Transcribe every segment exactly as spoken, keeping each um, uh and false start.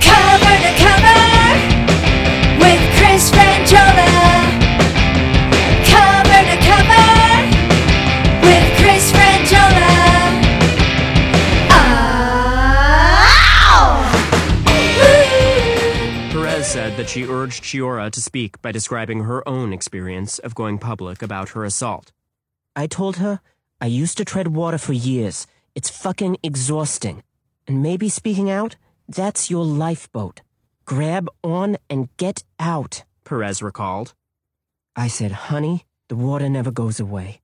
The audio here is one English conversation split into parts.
Cover to cover with Chris Franciola. Cover to cover with Chris Franciola. Oh. Perez said that she urged Chiora to speak by describing her own experience of going public about her assault. I told her, I used to tread water for years. It's fucking exhausting. And maybe speaking out, that's your lifeboat. Grab on and get out, Perez recalled. I said, honey, the water never goes away.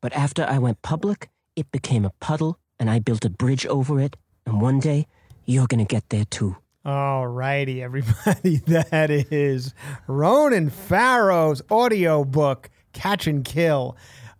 But after I went public, it became a puddle, and I built a bridge over it. And one day, you're going to get there too. All righty, everybody. That is Ronan Farrow's audiobook, Catch and Kill.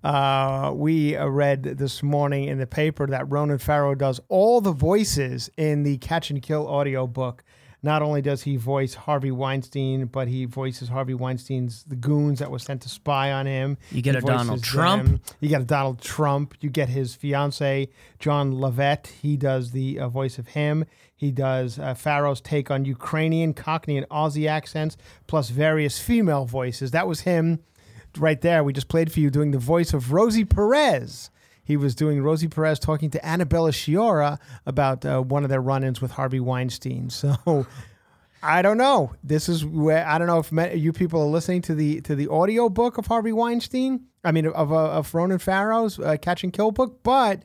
Uh, we uh, read this morning in the paper that Ronan Farrow does all the voices in the Catch and Kill audiobook. Not only does he voice Harvey Weinstein, but he voices Harvey Weinstein's the goons that were sent to spy on him. You get he a Donald Trump. Them. You get a Donald Trump. You get his fiance, John Lovett. He does the uh, voice of him. He does uh, Farrow's take on Ukrainian, Cockney, and Aussie accents, plus various female voices. That was him. Right there, we just played for you doing the voice of Rosie Perez. He was doing Rosie Perez talking to Annabella Chiora about uh, one of their run-ins with Harvey Weinstein. So I don't know. This is where I don't know if you people are listening to the to the audio book of Harvey Weinstein. I mean, of uh, of Ronan Farrow's uh, Catch and Kill book, but.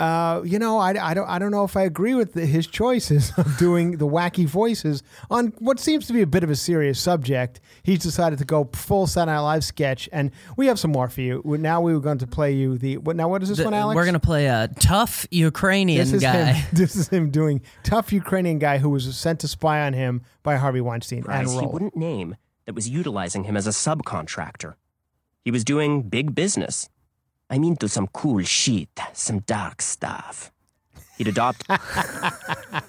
Uh, you know, I, I don't I don't know if I agree with the, his choices of doing the wacky voices on what seems to be a bit of a serious subject. He's decided to go full Saturday Night Live sketch, and we have some more for you. Now we were going to play you the what? Now what is this the, one, Alex? We're going to play a tough Ukrainian this guy. Him, this is him doing tough Ukrainian guy who was sent to spy on him by Harvey Weinstein. Price and roll. He wouldn't name that was utilizing him as a subcontractor. He was doing big business. I'm into some cool shit, some dark stuff. He'd adopt.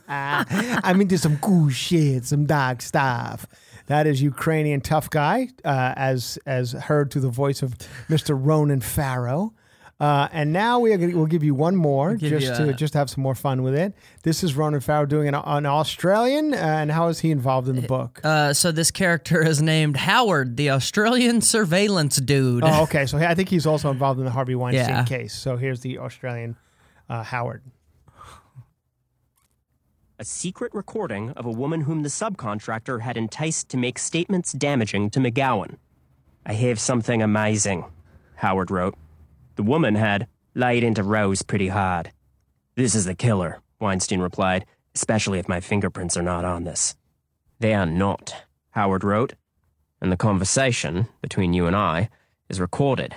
I'm into some cool shit, some dark stuff. That is Ukrainian tough guy, uh, as as heard through the voice of Mister Ronan Farrow. Uh, and now we are gonna, we'll give you one more we'll just to a... just have some more fun with it. This is Ronan Farrow doing an, an Australian, uh, and how is he involved in the book? Uh, so this character is named Howard, the Australian surveillance dude. Oh, okay. So I think he's also involved in the Harvey Weinstein yeah. case. So here's the Australian uh, Howard. A secret recording of a woman whom the subcontractor had enticed to make statements damaging to McGowan. I have something amazing, Howard wrote. The woman had lied into Rose pretty hard. This is the killer, Weinstein replied, especially if my fingerprints are not on this. They are not, Howard wrote, and the conversation between you and I is recorded.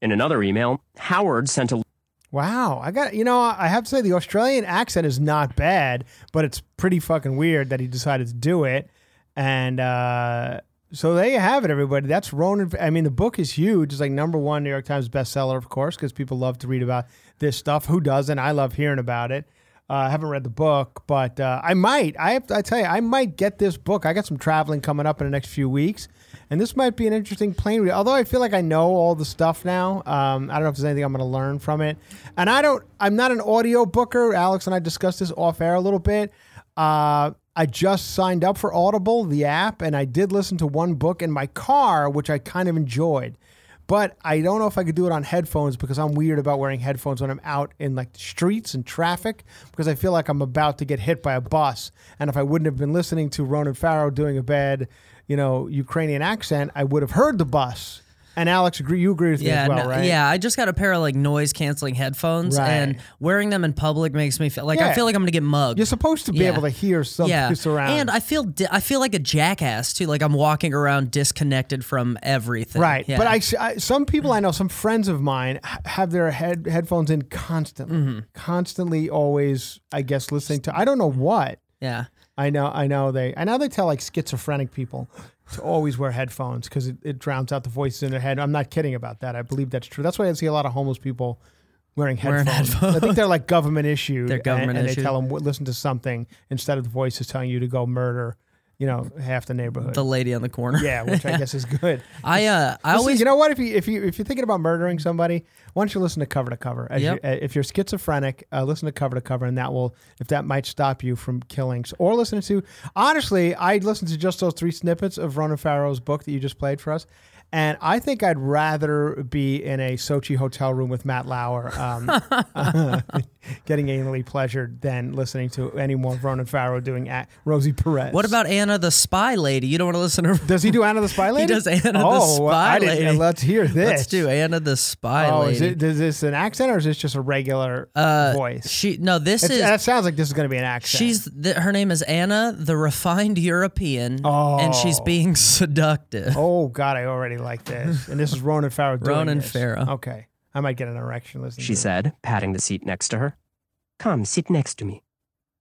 In another email, Howard sent a... Wow, I got, you know, I have to say the Australian accent is not bad, but it's pretty fucking weird that he decided to do it, and, uh... So there you have it, everybody. That's Ronan. I mean, the book is huge. It's like number one New York Times bestseller, of course, because people love to read about this stuff. Who doesn't? I love hearing about it. I uh, haven't read the book, but uh, I might. I have to, I tell you, I might get this book. I got some traveling coming up in the next few weeks, and this might be an interesting plane read. Although I feel like I know all the stuff now. Um, I don't know if there's anything I'm going to learn from it. And I don't. I'm not an audio booker. Alex and I discussed this off air a little bit. Uh, I just signed up for Audible, the app, and I did listen to one book in my car, which I kind of enjoyed. But I don't know if I could do it on headphones because I'm weird about wearing headphones when I'm out in like the streets and traffic because I feel like I'm about to get hit by a bus. And if I wouldn't have been listening to Ronan Farrow doing a bad, you know, Ukrainian accent, I would have heard the bus. And Alex, agree, you agree with me yeah, as well, no, right? Yeah, I just got a pair of like noise-canceling headphones, right. And wearing them in public makes me feel like yeah. I feel like I'm gonna get mugged. You're supposed to be yeah. able to hear something yeah. around, and I feel di- I feel like a jackass too. Like I'm walking around disconnected from everything, right? Yeah. But I, I, some people I know, some friends of mine, have their head headphones in constantly, mm-hmm. constantly, always. I guess listening to I don't know what. Yeah, I know, I know they, I know they tell like schizophrenic people to always wear headphones because it, it drowns out the voices in their head. I'm not kidding about that. I believe that's true. That's why I see a lot of homeless people wearing headphones. Wearing headphones. I think they're like government issued. They're government and, issued. And they tell them, listen to something instead of the voices telling you to go murder, you know, half the neighborhood. The lady on the corner. Yeah, which yeah. I guess is good. I uh, I listen, always, you know what? If you if you if you're thinking about murdering somebody, why don't you listen to Cover to Cover? As yep. you, uh, if you're schizophrenic, uh, listen to Cover to Cover, and that will if that might stop you from killings. Or listen to honestly, I'd listen to just those three snippets of Ronan Farrow's book that you just played for us. And I think I'd rather be in a Sochi hotel room with Matt Lauer um, uh, getting anally pleasured than listening to any more Ronan Farrow doing at Rosie Perez. What about Anna the Spy Lady? You don't want to listen to her? Does he do Anna the Spy Lady? He does Anna oh, the Spy I Lady. And let's hear this. Let's do Anna the Spy oh, Lady. Is, it, is this an accent or is this just a regular uh, voice? She No, this it's, is... That sounds like this is going to be an accent. She's the, her name is Anna the Refined European, oh. and she's being seductive. Oh, God, I already like this. And this is Ronan Farrow doing Ronan this. Farrow. Okay. I might get an erection listening She said, it. patting the seat next to her. Come, sit next to me.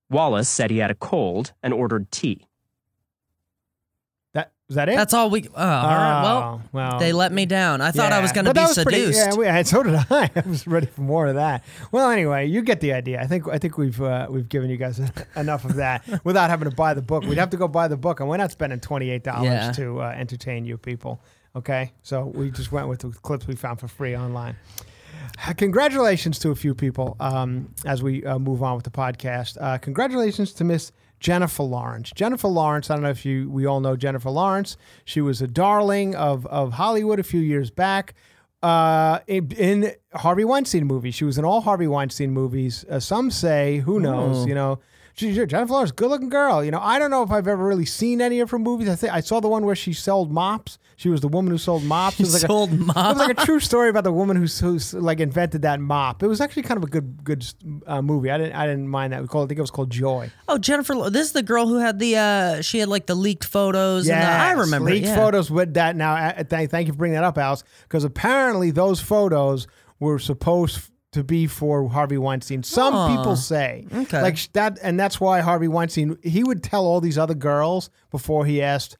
Wallace said he had a cold and ordered tea. That is that it? That's all we... Oh, oh, all right. Well, well, they let me down. I thought yeah. I was going to be seduced. Pretty, yeah, we, and so did I. I was ready for more of that. Well, anyway, you get the idea. I think I think we've uh, we've given you guys enough of that without having to buy the book. We'd have to go buy the book, and we're not spending twenty-eight dollars yeah. to uh, entertain you people. Okay, so we just went with the clips we found for free online. Congratulations to a few people um, as we uh, move on with the podcast. Uh, congratulations to Miss Jennifer Lawrence. Jennifer Lawrence, I don't know if you we all know Jennifer Lawrence. She was a darling of, of Hollywood a few years back uh, in, in Harvey Weinstein movies. She was in all Harvey Weinstein movies. Uh, some say, who knows, Ooh. you know. She's Jennifer Lawrence, good-looking girl. You know, I don't know if I've ever really seen any of her movies. I think I saw the one where she sold mops. She was the woman who sold mops. She it was like sold a, mops. It was like a true story about the woman who, who like invented that mop. It was actually kind of a good good uh, movie. I didn't I didn't mind that. We called I think it was called Joy. Oh, Jennifer, this is the girl who had the uh, she had like the leaked photos. Yeah, I remember leaked yeah. photos with that. Now, uh, th- thank you for bringing that up, Alice, because apparently those photos were supposed. F- to be for Harvey Weinstein. Some Aww. people say. Okay. Like that, and that's why Harvey Weinstein, he would tell all these other girls before he asked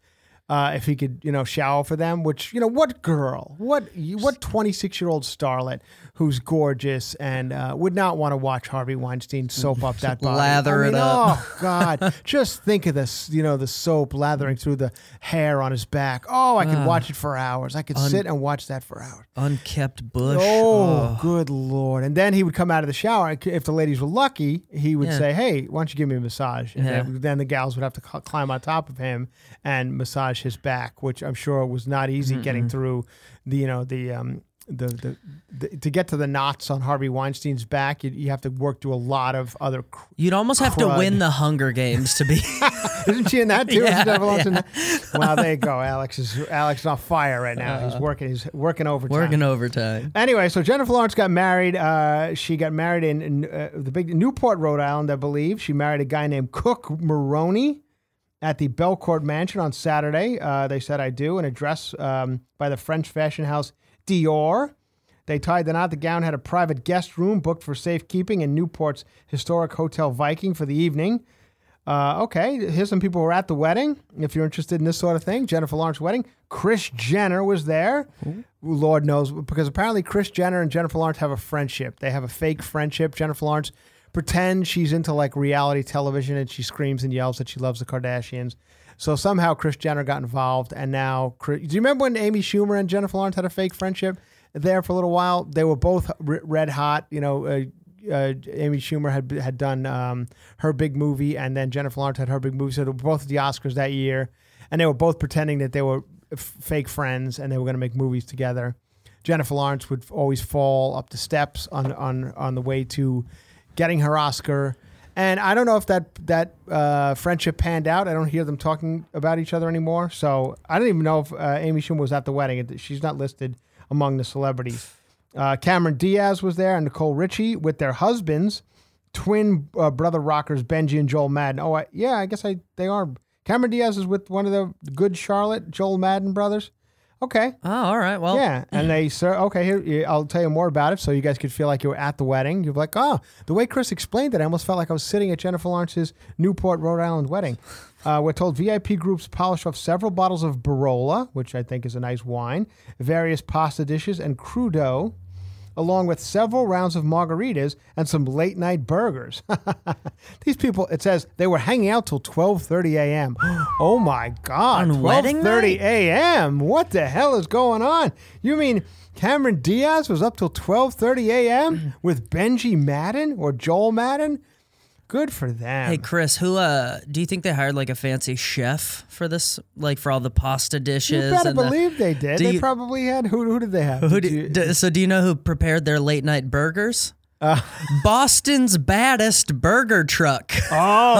uh, if he could, you know, shower for them, which, you know, what girl? What what twenty-six-year-old starlet who's gorgeous and uh, would not want to watch Harvey Weinstein soap up that body? Lather I mean, it up. Oh, God. Just think of this, you know, the soap lathering through the hair on his back. Oh, I could uh, watch it for hours. I could un- sit and watch that for hours. Unkept bush. Oh, oh, good Lord. And then he would come out of the shower. If the ladies were lucky, he would yeah. say, hey, why don't you give me a massage? And yeah. then, then the gals would have to climb on top of him and massage his back, which I'm sure was not easy Mm-mm. getting through the, you know, the... um. The, the the to get to the knots on Harvey Weinstein's back, you, you have to work through a lot of other. Cr- You'd almost crud. have to win the Hunger Games to be. Isn't she in that too? Yeah, yeah. in that? Wow, there you go. Alex is Alex is on fire right now. Uh, he's working. He's working overtime. Working overtime. Anyway, so Jennifer Lawrence got married. Uh, she got married in, in uh, the big Newport, Rhode Island, I believe. She married a guy named Cooke Maroney at the Belcourt Mansion on Saturday. Uh, they said I do in a dress um, by the French fashion house Dior. They tied the knot. The gown had a private guest room booked for safekeeping in Newport's historic Hotel Viking for the evening. Uh, okay, here's some people who were at the wedding. If you're interested in this sort of thing, Jennifer Lawrence wedding. Kris Jenner was there. Mm-hmm. Lord knows, because apparently Kris Jenner and Jennifer Lawrence have a friendship. They have a fake friendship. Jennifer Lawrence pretend she's into like reality television and she screams and yells that she loves the Kardashians. So somehow Kris Jenner got involved, and now do you remember when Amy Schumer and Jennifer Lawrence had a fake friendship there for a little while? They were both r- red hot, you know. Uh, Uh, Amy Schumer had had done um, her big movie, and then Jennifer Lawrence had her big movie. So they were both at the Oscars that year, and they were both pretending that they were f- fake friends and they were going to make movies together. Jennifer Lawrence would always fall up the steps on, on, on the way to getting her Oscar. And I don't know if that that uh, friendship panned out. I don't hear them talking about each other anymore. So I don't even know if uh, Amy Schumer was at the wedding. She's not listed among the celebrities. Uh, Cameron Diaz was there, and Nicole Richie with their husbands, twin uh, brother rockers Benji and Joel Madden. Oh, I, yeah, I guess I they are. Cameron Diaz is with one of the Good Charlotte Joel Madden brothers. Okay. Oh, all right. Well, yeah, and they sir. Okay, here I'll tell you more about it, so you guys could feel like you were at the wedding. You're like, oh, the way Kris explained it, I almost felt like I was sitting at Jennifer Lawrence's Newport, Rhode Island wedding. Uh, we're told V I P groups polished off several bottles of Barola, which I think is a nice wine, various pasta dishes, and Crudo, along with several rounds of margaritas and some late-night burgers. These people, it says, they were hanging out till twelve thirty a.m. Oh, my God. On wedding night? twelve thirty a.m. What the hell is going on? You mean Cameron Diaz was up till twelve thirty a.m. with Benji Madden or Joel Madden? Good for them. Hey, Kris, who, uh, do you think they hired, like, a fancy chef for this? Like, for all the pasta dishes? You better and believe the, they did. They you, probably had... Who, who did they have? Who did do, you, do, so do you know who prepared their late-night burgers? Uh, Boston's baddest burger truck. Oh,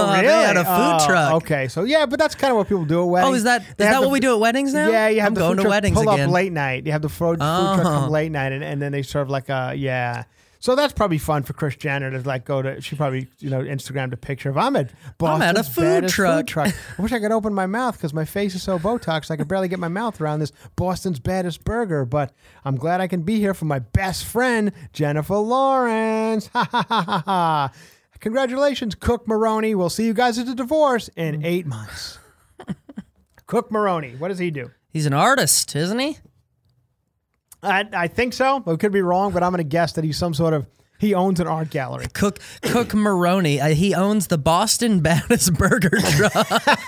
uh, really? They had a food uh, truck. Okay, so, yeah, but that's kind of what people do at weddings. Oh, is that, is that the, what we do at weddings now? Yeah, you have I'm the going food to truck weddings pull again. Up late night. You have the food, uh-huh. food truck come late night, and, and then they serve, like, a... Yeah... So that's probably fun for Kris Jenner to like go to. She probably you know Instagrammed a picture of I'm at Boston's I'm at a food truck. food truck. I wish I could open my mouth because my face is so Botoxed I could barely get my mouth around this Boston's baddest burger. But I'm glad I can be here for my best friend Jennifer Lawrence. Ha ha ha ha ha! Congratulations, Cooke Maroney. We'll see you guys at the divorce in eight months. Cooke Maroney. What does he do? He's an artist, isn't he? I, I think so. We could be wrong, but I'm going to guess that he's some sort of, he owns an art gallery. Cook, Cook Maroney. Uh, he owns the Boston Baddest Burger Truck.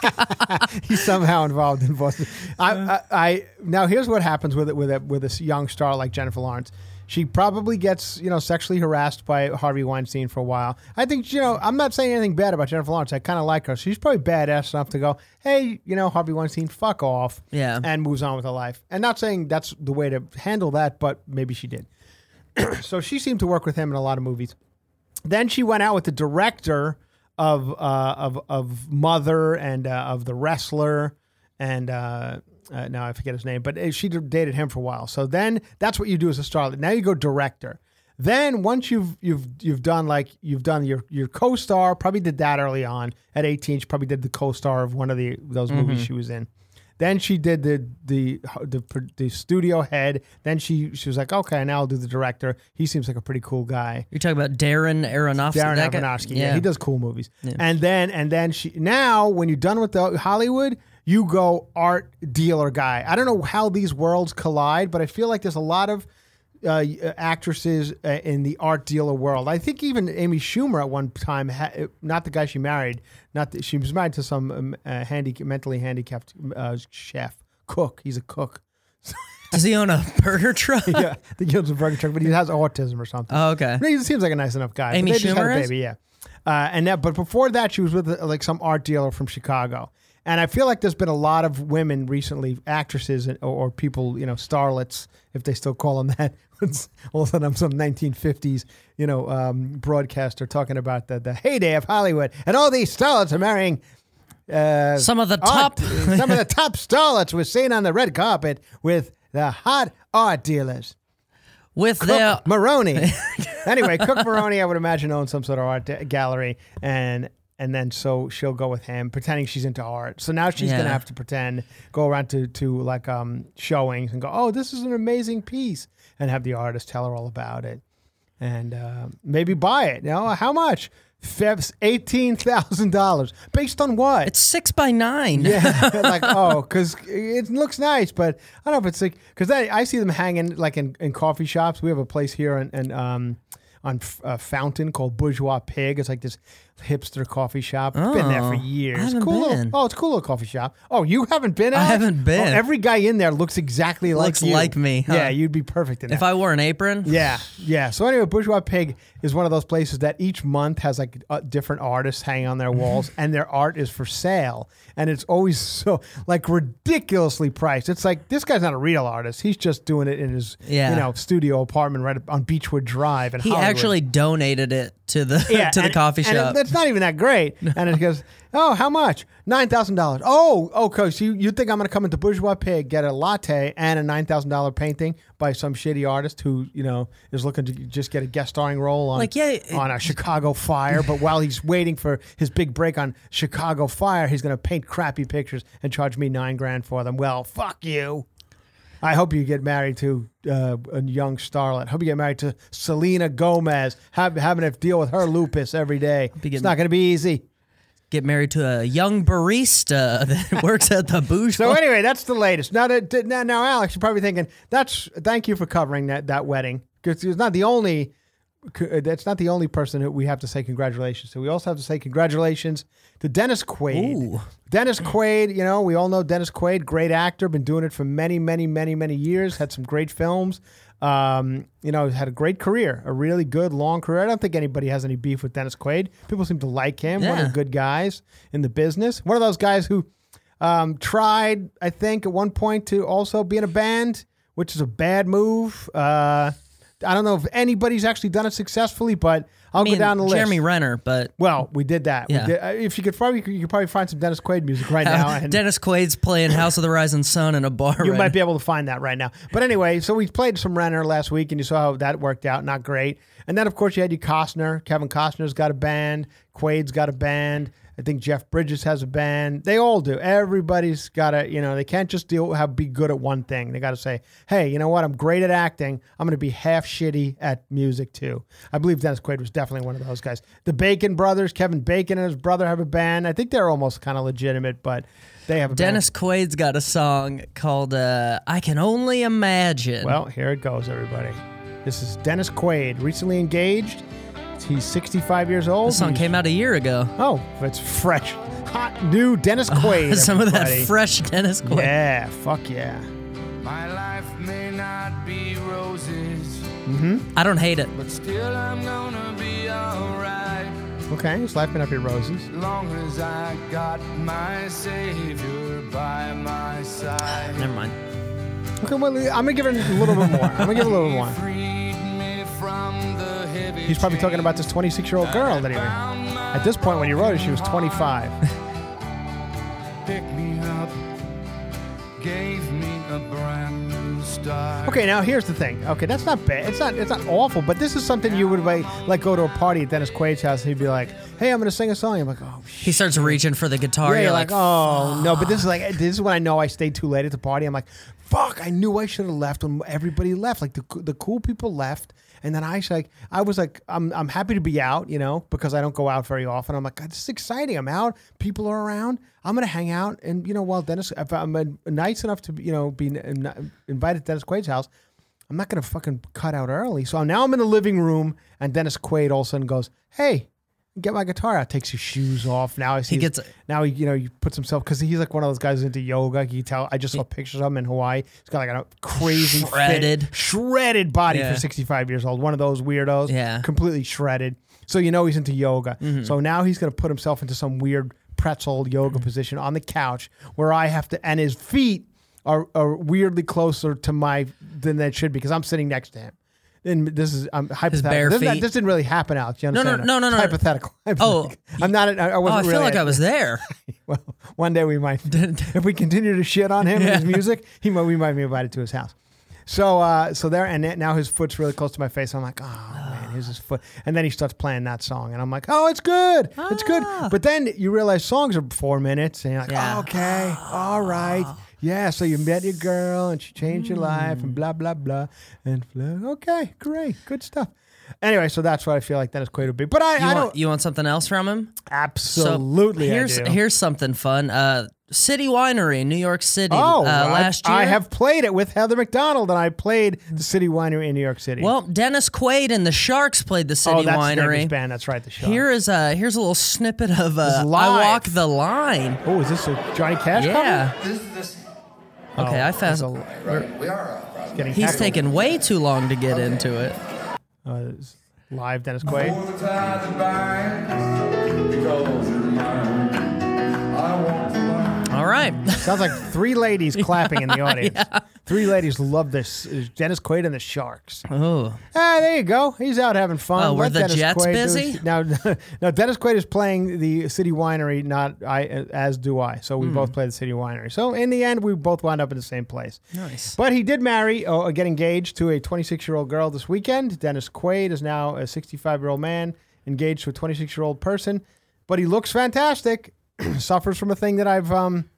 He's somehow involved in Boston. I, I, I now here's what happens with it with a with a young star like Jennifer Lawrence. She probably gets you know sexually harassed by Harvey Weinstein for a while. I think you know I'm not saying anything bad about Jennifer Lawrence. I kind of like her. She's probably badass enough to go, hey, you know Harvey Weinstein, fuck off, yeah, and moves on with her life. And not saying that's the way to handle that, but maybe she did. So she seemed to work with him in a lot of movies. Then she went out with the director of uh, of of Mother and uh, of The Wrestler, and uh, uh, now I forget his name, but she dated him for a while. So then that's what you do as a starlet. Now you go director. Then once you've you've you've done like you've done your your co-star, probably did that early on at eighteen. She probably did the co-star of one of the those mm-hmm. movies she was in. Then she did the, the the the studio head. Then she she was like, okay, now I'll do the director. He seems like a pretty cool guy. You're talking about Darren Aronofsky. Darren Aronofsky. Yeah. yeah, he does cool movies. Yeah. And then and then she now when you're done with the Hollywood, you go art dealer guy. I don't know how these worlds collide, but I feel like there's a lot of uh, actresses uh, in the art dealer world. I think even Amy Schumer at one time, ha- not the guy she married, not the, she was married to some um, uh, handic- mentally handicapped uh, chef, cook. He's a cook. Does he own a burger truck? Yeah, I think he owns a burger truck, but he has autism or something. Oh, okay. He seems like a nice enough guy. Amy but they Schumer just had a baby, is? yeah. Uh, and that, but before that, she was with uh, like some art dealer from Chicago. And I feel like there's been a lot of women recently, actresses or, or people, you know, starlets, if they still call them that. All of a sudden, I'm some nineteen fifties, you know, um, broadcaster talking about the, the heyday of Hollywood. And all these starlets are marrying uh, some of the top, art, some of the top starlets we're seeing on the red carpet with the hot art dealers. With Cook their Maroney. Anyway, Cooke Maroney, I would imagine, owns some sort of art de- gallery and. And then so she'll go with him, pretending she's into art. So now she's yeah. going to have to pretend, go around to, to like um, showings and go, oh, this is an amazing piece. And have the artist tell her all about it. And uh, maybe buy it. You know, how much? eighteen thousand dollars. Based on what? It's six by nine. Yeah. Like, oh, because it looks nice, but I don't know if it's like, because I see them hanging like in, in coffee shops. We have a place here in, in um, on a fountain called Bourgeois Pig. It's like this hipster coffee shop. Oh, it's been there for years. I haven't cool been. Little, oh, it's a cool little coffee shop. Oh, you haven't been? At? I haven't been. Oh, every guy in there looks exactly like looks you. Looks like me. Huh? Yeah, you'd be perfect in that. If I wore an apron? Yeah, yeah. So anyway, Bourgeois Pig is one of those places that each month has like uh, different artists hanging on their walls, and their art is for sale, and it's always so like ridiculously priced. It's like this guy's not a real artist; he's just doing it in his yeah. you know studio apartment right on Beechwood Drive in he Hollywood. Actually donated it to the yeah, to the coffee it, shop. And it's not even that great. No. And it goes, oh, how much? Nine thousand dollars. Oh, okay. So you, you think I'm going to come into Bourgeois Pig, get a latte, and a nine thousand dollar painting by some shitty artist who you know is looking to just get a guest starring role on like, yeah, it, on a Chicago Fire. But while he's waiting for his big break on Chicago Fire, he's going to paint crappy pictures and charge me nine grand for them. Well, fuck you. I hope you get married to uh, a young starlet. Hope you get married to Selena Gomez. Have, having to deal with her lupus every day. It's not going to be easy. Get married to a young barista that works at the Bourgeois. So anyway, that's the latest. Now, that, now, now, Alex, you're probably thinking, "That's thank you for covering that that wedding." Because it's not the only. That's not the only person who we have to say congratulations to. We also have to say congratulations to Dennis Quaid. Ooh. Dennis Quaid, you know, we all know Dennis Quaid, great actor, been doing it for many, many, many, many years, had some great films. Um, you know, had a great career, a really good, long career. I don't think anybody has any beef with Dennis Quaid. People seem to like him. Yeah. One of the good guys in the business. One of those guys who um, tried, I think, at one point to also be in a band, which is a bad move. Uh I don't know if anybody's actually done it successfully, but I'll I mean, go down the Jeremy list. Jeremy Renner, but well, we did that. Yeah. We did, uh, if you could probably, you could probably find some Dennis Quaid music right now. And Dennis Quaid's playing House of the Rising Sun in a bar. You right might now. Be able to find that right now. But anyway, so we played some Renner last week, and you saw how that worked out. Not great. And then of course you had your Costner. Kevin Costner's got a band. Quaid's got a band. I think Jeff Bridges has a band. They all do. Everybody's got to, you know, they can't just deal have, be good at one thing. They got to say, hey, you know what? I'm great at acting. I'm going to be half shitty at music, too. I believe Dennis Quaid was definitely one of those guys. The Bacon brothers, Kevin Bacon and his brother have a band. I think they're almost kind of legitimate, but they have a Dennis band. Dennis Quaid's got a song called uh, I Can Only Imagine. Well, here it goes, everybody. This is Dennis Quaid, recently engaged. He's sixty-five years old. This song came out a year ago. Oh, it's fresh. Hot new Dennis Quaid. Uh, some everybody. Of that fresh Dennis Quaid. Yeah, fuck yeah. My life may not be roses. Mm-hmm. I don't hate it. But still I'm gonna be all right. Okay, his life may not be roses. As long as I got my savior by my side. Never mind. Okay, well, I'm gonna give it a little bit more. I'm gonna give it a little bit more. He's probably talking about this twenty-six-year-old girl that he married. At this point, when he wrote it, she was twenty-five. Pick me up, gave me a brand new start. Okay, now here's the thing. Okay, that's not bad. It's not. It's not awful. But this is something you would like, like go to a party at Dennis Quaid's house. And he'd be like, "Hey, I'm gonna sing a song." I'm like, "Oh." He starts reaching for the guitar. Yeah, you're like, like, "Oh fuck. No!" But this is like this is when I know I stayed too late at the party. I'm like, "Fuck! I knew I should have left when everybody left. Like the the cool people left." And then I like I was like, I'm I'm happy to be out, you know, because I don't go out very often. I'm like, God, this is exciting. I'm out. People are around. I'm going to hang out. And, you know, while Dennis, if I'm nice enough to, you know, be invited to Dennis Quaid's house, I'm not going to fucking cut out early. So now I'm in the living room and Dennis Quaid all of a sudden goes, hey, get my guitar out. Takes his shoes off. Now I see. He gets his, now he, you know, he puts himself because he's like one of those guys who's into yoga. You tell. I just saw he, pictures of him in Hawaii. He's got like a crazy shredded, fit, shredded body yeah. for sixty-five years old. One of those weirdos. Yeah, completely shredded. So you know he's into yoga. Mm-hmm. So now he's gonna put himself into some weird pretzel yoga mm-hmm. position on the couch where I have to. And his feet are, are weirdly closer to my than they should be because I'm sitting next to him. And this is I'm hypothetical. This, not, this didn't really happen, Alex. You understand? No, no, no, no, no, no. Hypothetical. Oh, I'm not. I, I wasn't. Oh, I feel really like I was there. Well, one day we might. If we continue to shit on him yeah. and his music, he might. We might be invited to his house. So, uh, so there, and now his foot's really close to my face. I'm like, oh man, here's his foot. And then he starts playing that song, and I'm like, oh, it's good, ah. it's good. But then you realize songs are four minutes, and you're like, yeah. oh, okay, all right. Yeah, so you met your girl, and she changed mm. your life, and blah, blah, blah. And okay, great, good stuff. Anyway, so that's what I feel like Dennis Quaid would be. But I, you I want, don't... You want something else from him? Absolutely, so here's, I do. Here's something fun. Uh, City Winery in New York City oh, uh, last year. I have played it with Heather McDonald, and I played the City Winery in New York City. Well, Dennis Quaid and the Sharks played the City oh, that's Winery. That's the band. That's right, the Sharks. Here is a, here's a little snippet of uh, I Walk the Line. Oh, is this a Johnny Cash cover? Yeah. This, this. Okay, oh, I found it. Right. We are uh, he's tackled. Taking way too long to get okay. into it. Uh, it's live Dennis Quaid. All right. Sounds like three ladies clapping in the audience. Yeah. Three ladies love this. Dennis Quaid and the Sharks. Oh. Ah, there you go. He's out having fun. Oh, were the Dennis Jets Quaid busy? His, now, now, Dennis Quaid is playing the City Winery, not I, as do I. So we mm. both play the City Winery. So in the end, we both wound up in the same place. Nice. But he did marry or uh, get engaged to a twenty-six-year-old girl this weekend. Dennis Quaid is now a sixty-five-year-old man engaged to a twenty-six-year-old person. But he looks fantastic. Suffers from a thing that I've um,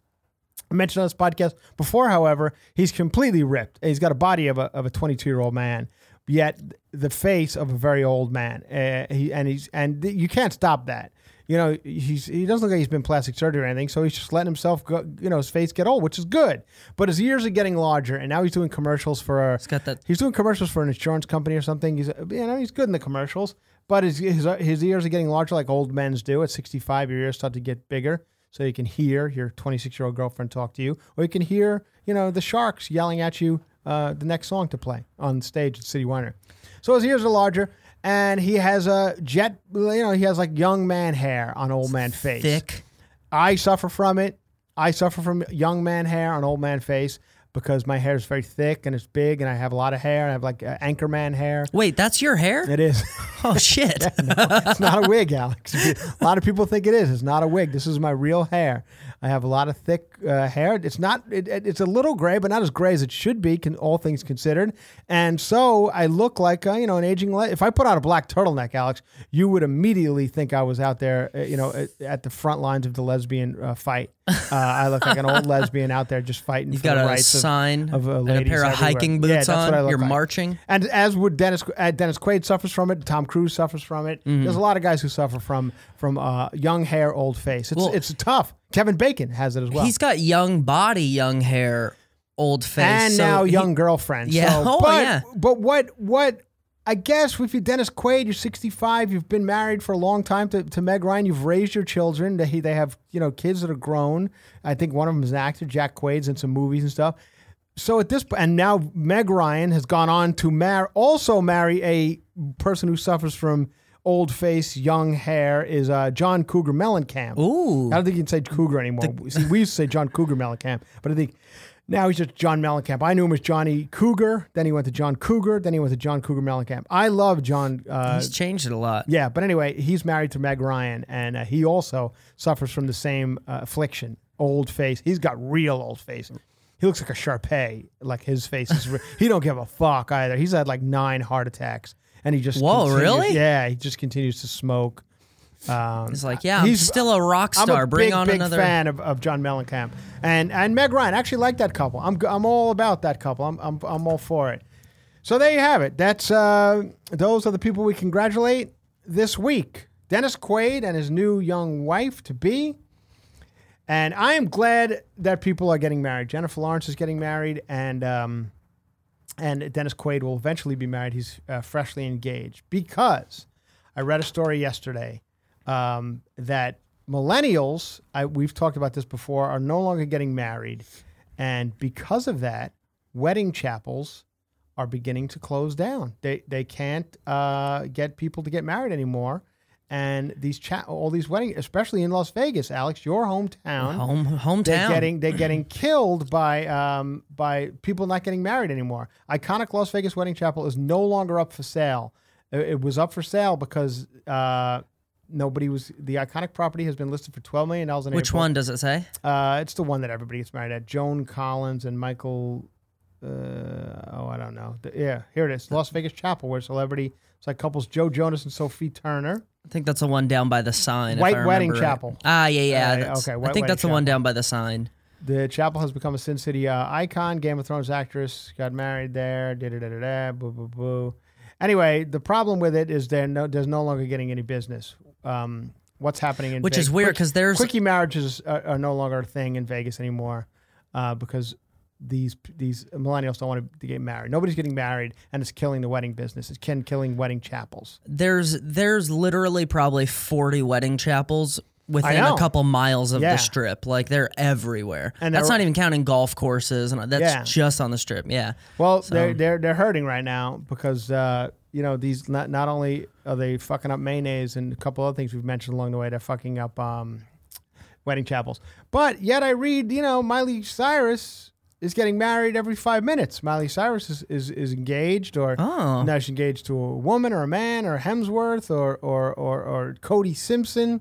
mentioned on this podcast before, however. He's completely ripped. He's got a body of a of a twenty-two-year-old man, yet the face of a very old man. Uh, he, and he's and th- you can't stop that. You know, he's he doesn't look like he's been plastic surgery or anything, so he's just letting himself go, you know, his face get old, which is good. But his ears are getting larger, and now he's doing commercials for a, he's got that. He's doing commercials for an insurance company or something. He's you know, he's good in the commercials. But his, his his ears are getting larger like old men's do. At sixty-five, your ears start to get bigger, so you can hear your twenty-six-year-old girlfriend talk to you, or you can hear, you know, the Sharks yelling at you uh, the next song to play on stage at City Winery. So his ears are larger, and he has a jet, you know, he has like young man hair on old man face. Thick. I suffer from it. I suffer from young man hair on old man face. Because my hair is very thick and it's big, and I have a lot of hair, and I have like uh, Anchorman hair. Wait, that's your hair? It is. Oh shit! Yeah, no, it's not a wig, Alex. A lot of people think it is. It's not a wig. This is my real hair. I have a lot of thick uh, hair. It's not. It, it, it's a little gray, but not as gray as it should be, can, all things considered. And so I look like uh, you know an aging. Le- if I put on a black turtleneck, Alex, you would immediately think I was out there, uh, you know, at, at the front lines of the lesbian uh, fight. Uh, I look like an old lesbian out there just fighting You've for the rights. Sign of a, and a pair of everywhere. hiking boots yeah, on. You're like. marching, and as would Dennis, uh, Dennis Quaid suffers from it. Tom Cruise suffers from it. Mm-hmm. There's a lot of guys who suffer from from uh, young hair, old face. It's well, it's tough. Kevin Bacon has it as well. He's got young body, young hair, old face, and so now young he, girlfriend. Yeah, so, oh but, yeah. But what what? I guess if you're Dennis Quaid, you're sixty-five, you've been married for a long time to, to Meg Ryan, you've raised your children, they, they have you know kids that are grown. I think one of them is an actor, Jack Quaid's in some movies and stuff. So at this point, and now Meg Ryan has gone on to mar- also marry a person who suffers from old face, young hair, is uh, John Cougar Mellencamp. Ooh. I don't think you can say Cougar anymore. The- See, we used to say John Cougar Mellencamp, but I think... Now he's just John Mellencamp. I knew him as Johnny Cougar. Then he went to John Cougar. Then he went to John Cougar Mellencamp. I love John. Uh, he's changed it a lot. Yeah, but anyway, he's married to Meg Ryan, and uh, he also suffers from the same uh, affliction, old face. He's got real old face. He looks like a Sharpay. Like his face is real. He don't give a fuck either. He's had like nine heart attacks, and he just whoa, continues, really? Yeah, he just continues to smoke. Um, he's like, yeah, I'm he's, still a rock star. I'm a Bring big, on big another fan of, of John Mellencamp and and Meg Ryan. I actually like that couple. I'm I'm all about that couple. I'm I'm I'm all for it. So there you have it. That's uh, those are the people we congratulate this week: Dennis Quaid and his new young wife to be. And I am glad that people are getting married. Jennifer Lawrence is getting married, and um, and Dennis Quaid will eventually be married. He's uh, freshly engaged because I read a story yesterday. Um, that millennials, I, we've talked about this before, are no longer getting married. And because of that, wedding chapels are beginning to close down. They they can't uh, get people to get married anymore. And these cha- all these weddings, especially in Las Vegas, Alex, your hometown, Home, hometown, they're getting they're getting killed by um, by people not getting married anymore. Iconic Las Vegas Wedding Chapel is no longer up for sale. It, it was up for sale because. Uh, Nobody was the iconic property has been listed for twelve million dollars. Which April. One does it say? Uh, it's the one that everybody gets married at. Joan Collins and Michael. Uh, oh, I don't know. The, yeah, here it is, Las Vegas Chapel, where celebrity it's like couples Joe Jonas and Sophie Turner. I think that's the one down by the sign. White if I Wedding right. Chapel. Ah, yeah, yeah. Uh, that's, okay, White I think that's Chapel. The one down by the sign. The chapel has become a Sin City uh, icon. Game of Thrones actress got married there. Da da da da da. Boo boo boo. Anyway, the problem with it is there no there's no longer getting any business. Um, what's happening in Which Vegas. Which is weird because there's... Quickie marriages are, are no longer a thing in Vegas anymore uh, because these these millennials don't want to get married. Nobody's getting married, and it's killing the wedding business. It's killing wedding chapels. There's there's literally probably forty wedding chapels within a couple miles of yeah. the Strip. Like, they're everywhere. And they're, that's not even counting golf courses. And that's yeah. just on the Strip, yeah. Well, so. they're, they're, they're hurting right now because... Uh, You know, these not, not only are they fucking up mayonnaise and a couple other things we've mentioned along the way, they're fucking up um, wedding chapels. But yet I read, you know, Miley Cyrus is getting married every five minutes. Miley Cyrus is, is, is engaged or oh. now she's engaged to a woman or a man or Hemsworth or, or, or, or Cody Simpson.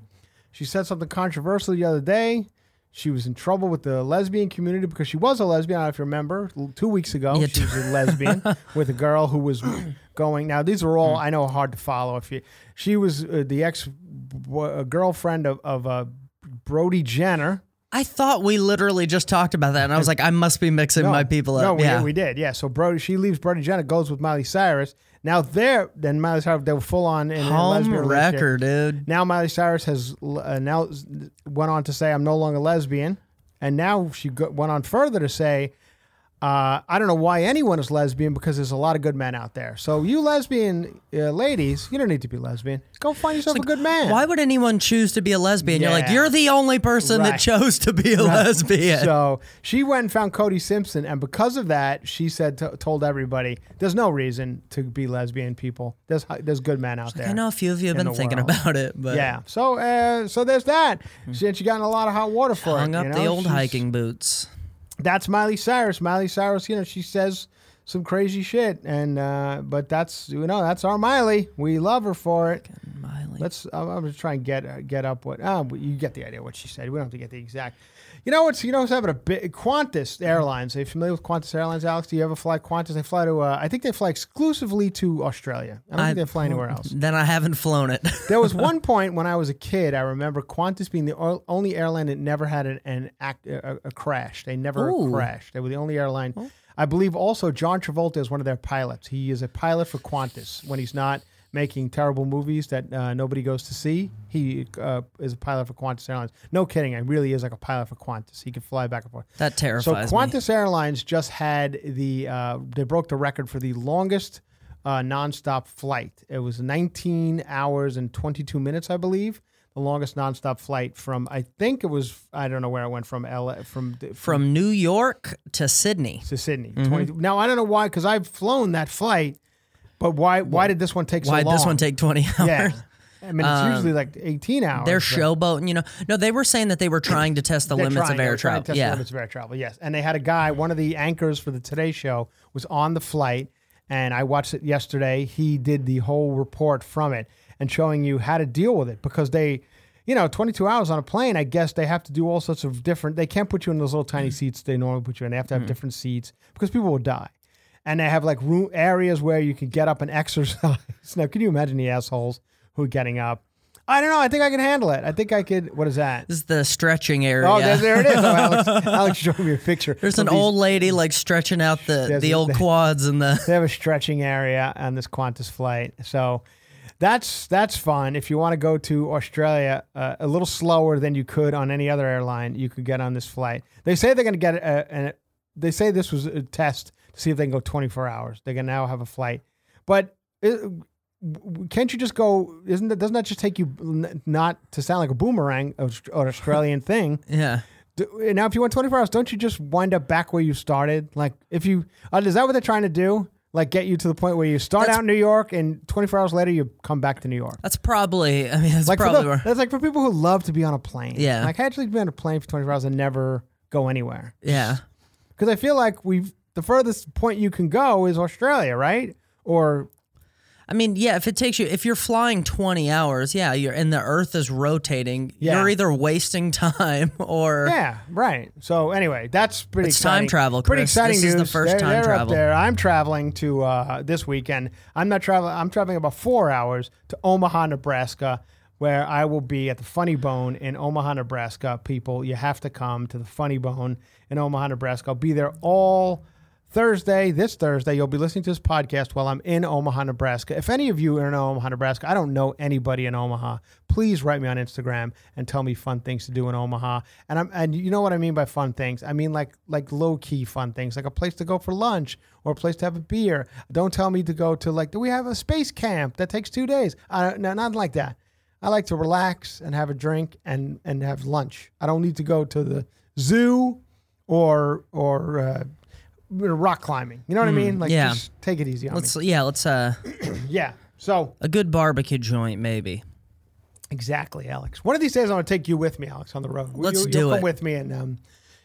She said something controversial the other day. She was in trouble with the lesbian community because she was a lesbian. I don't know if you remember, two weeks ago, yeah. she was a lesbian with a girl who was going. Now, these are all, I know, hard to follow. If you, She was uh, the ex-girlfriend of, of uh, Brody Jenner. I thought we literally just talked about that, and I was like, I must be mixing no, my people up. No, we, yeah. did, we did, yeah. So Brody, she leaves Brody Jenner, goes with Miley Cyrus. Now they're, then Miley Cyrus, they were full on in home lesbian record, dude. Now Miley Cyrus has uh, now went on to say, I'm no longer lesbian. And now she go, went on further to say, uh, I don't know why anyone is lesbian because there's a lot of good men out there. So you lesbian uh, ladies, you don't need to be lesbian. Go find yourself like, a good man. Why would anyone choose to be a lesbian? Yeah. You're like, you're the only person right. that chose to be a right. lesbian. So she went and found Cody Simpson. And because of that, she said, to, told everybody, there's no reason to be lesbian people. There's there's good men out She's there. Like, I know a few of you have been thinking world. about it. But yeah. So uh, so there's that. Mm-hmm. She, and she got in a lot of hot water for it. Hung up you know? the old She's, hiking boots. That's Miley Cyrus. Miley Cyrus, you know, she says some crazy shit, and uh, but that's you know that's our Miley. We love her for it. Good Miley. Let's. I'm, I'm gonna try and get uh, get up what. Uh, you get the idea what she said. We don't have to get the exact. You know what's you know what's happening? A bit, Qantas Airlines. Are you familiar with Qantas Airlines, Alex? Do you ever fly Qantas? They fly to. Uh, I think they fly exclusively to Australia. I don't I, think they fly anywhere else. Then I haven't flown it. There was one point when I was a kid. I remember Qantas being the only airline that never had an, an act a, a crash. They never Ooh. crashed. They were the only airline. Oh. I believe also John Travolta is one of their pilots. He is a pilot for Qantas. When he's not making terrible movies that uh, nobody goes to see, he uh, is a pilot for Qantas Airlines. No kidding. He really is like a pilot for Qantas. He can fly back and forth. That terrifies me. So Qantas me. Airlines just had the, uh, they broke the record for the longest uh, nonstop flight. It was nineteen hours and twenty-two minutes, I believe. The longest nonstop flight from, I think it was, I don't know where I went from, L A, from from from New York to Sydney. To Sydney. Mm-hmm. twenty now I don't know why, because I've flown that flight, but why why did this one take so why long? Why did this one take twenty hours? Yeah. I mean, it's um, usually like eighteen hours. They're showboating, you know. No, they were saying that they were trying to test the limits trying, of air travel. Test yeah. the limits of air travel. Yes, and they had a guy, one of the anchors for the Today Show, was on the flight, and I watched it yesterday. He did the whole report from it. And showing you how to deal with it because they, you know, twenty-two hours on a plane, I guess they have to do all sorts of different, they can't put you in those little tiny seats they normally put you in. They have to have mm-hmm. different seats because people will die. And they have like room areas where you can get up and exercise. Now, can you imagine the assholes who are getting up? I don't know. I think I can handle it. I think I could. What is that? This is the stretching area. Oh, there, there it is. Oh, Alex, Alex showed me a picture. There's an these, old lady like stretching out the, the old they, quads and the. They have a stretching area on this Qantas flight. So. That's that's fun. If you want to go to Australia uh, a little slower than you could on any other airline, you could get on this flight. They say they're going to get a, a, a. They say this was a test to see if they can go twenty-four hours. They can now have a flight, but it, can't you just go? Isn't that doesn't that just take you n- not to sound like a boomerang or Australian thing? Yeah. Do, now, if you want twenty-four hours, don't you just wind up back where you started? Like, if you uh, is that what they're trying to do? Like, get you to the point where you start that's, out in New York, and twenty-four hours later, you come back to New York. That's probably, I mean, that's like probably... The, where... That's like for people who love to be on a plane. Yeah. Like, I actually be on a plane for twenty-four hours and never go anywhere. Yeah. Because I feel like we've the furthest point you can go is Australia, right? Or... I mean, yeah, if it takes you, if you're flying twenty hours, yeah, you're and the earth is rotating, yeah. you're either wasting time or... Yeah, right. So anyway, that's pretty it's exciting. It's time travel, Chris. Pretty exciting this news. This is the first they're, time they're travel. Up there. I'm traveling to uh, this weekend. I'm not traveling. I'm traveling about four hours to Omaha, Nebraska, where I will be at the Funny Bone in Omaha, Nebraska. People, you have to come to the Funny Bone in Omaha, Nebraska. I'll be there all... Thursday, this Thursday, you'll be listening to this podcast while I'm in Omaha, Nebraska. If any of you are in Omaha, Nebraska, I don't know anybody in Omaha. Please write me on Instagram and tell me fun things to do in Omaha. And I'm and you know what I mean by fun things. I mean like like low-key fun things, like a place to go for lunch or a place to have a beer. Don't tell me to go to like, do we have a space camp that takes two days? I, no, nothing like that. I like to relax and have a drink and, and have lunch. I don't need to go to the zoo or or uh, rock climbing. You know what mm, I mean? Like, yeah. Just take it easy on let's, me. Yeah, let's... Uh, yeah, so... A good barbecue joint, maybe. Exactly, Alex. One of these days, I'm going to take you with me, Alex, on the road. Let's you, do you'll it. Come with me, and um,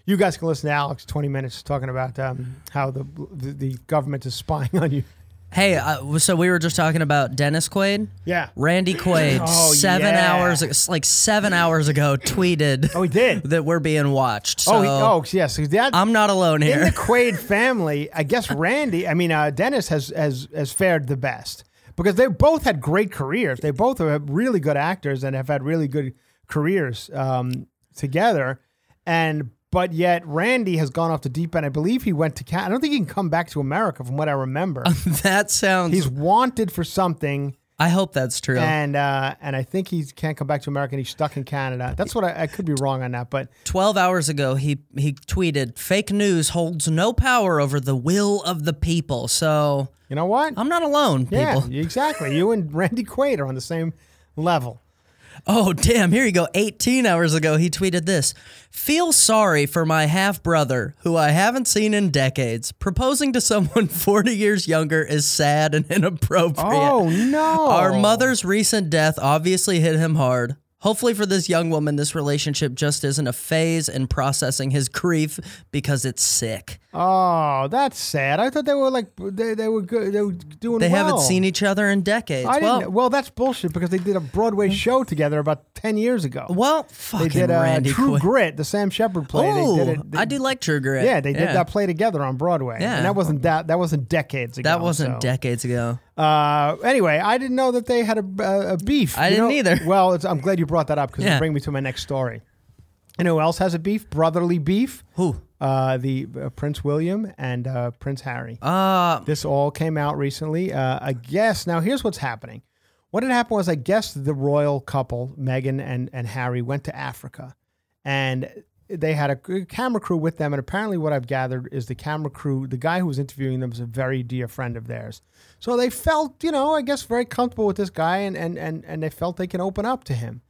you guys can listen to Alex twenty minutes talking about um, how the, the the government is spying on you. Hey, uh, so we were just talking about Dennis Quaid. Yeah. Randy Quaid, oh, seven yeah. hours, like seven hours ago, tweeted. Oh, he did. That we're being watched. So oh, he, oh, yes. That, I'm not alone here. In the Quaid family, I guess Randy, I mean, uh, Dennis has, has, has fared the best because they both had great careers. They both are really good actors and have had really good careers um, together. And But yet, Randy has gone off the deep end. I believe he went to Canada. I don't think he can come back to America, from what I remember. That sounds... He's wanted for something. I hope that's true. And uh, and I think he can't come back to America, and he's stuck in Canada. That's what I, I could be wrong on that, but... twelve hours ago, he, he tweeted, fake news holds no power over the will of the people, so... You know what? I'm not alone, yeah, people. Yeah, exactly. You and Randy Quaid are on the same level. Oh, damn, here you go. eighteen hours ago, he tweeted this. Feel sorry for my half-brother, who I haven't seen in decades. Proposing to someone forty years younger is sad and inappropriate. Oh, no. Our mother's recent death obviously hit him hard. Hopefully for this young woman, this relationship just isn't a phase in processing his grief because it's sick. Oh, that's sad. I thought they were like they, they were good. They were doing. They well. haven't seen each other in decades. I well, didn't, well, that's bullshit because they did a Broadway show together about ten years ago. Well, fucking they did a Randy True Quinn. Grit, the Sam Shepard play. Oh, they did it, they, I do like True Grit. Yeah, they did yeah. that play together on Broadway. Yeah, and that wasn't that that wasn't decades ago. That wasn't so. decades ago. Uh, anyway, I didn't know that they had a, uh, a beef. I you didn't know? either. Well, it's, I'm glad you brought that up because yeah. it'll bring me to my next story. You know who else has a beef? Brotherly beef. Who? Uh, the uh, Prince William and uh, Prince Harry. Uh, this all came out recently. Uh, I guess, now here's what's happening. What had happened was, I guess the royal couple, Meghan and, and Harry, went to Africa. And they had a camera crew with them, and apparently what I've gathered is the camera crew, the guy who was interviewing them, was a very dear friend of theirs. So they felt, you know, I guess very comfortable with this guy, and and and, and they felt they can open up to him.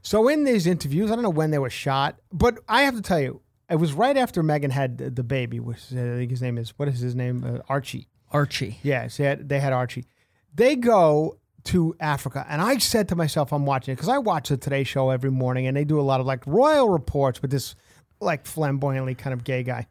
So in these interviews, I don't know when they were shot, but I have to tell you, it was right after Meghan had the baby, which I think his name is, what is his name? Uh, Archie. Archie. Yeah, so they had, they had Archie. They go to Africa, and I said to myself, I'm watching it because I watch the Today Show every morning, and they do a lot of like royal reports with this like flamboyantly kind of gay guy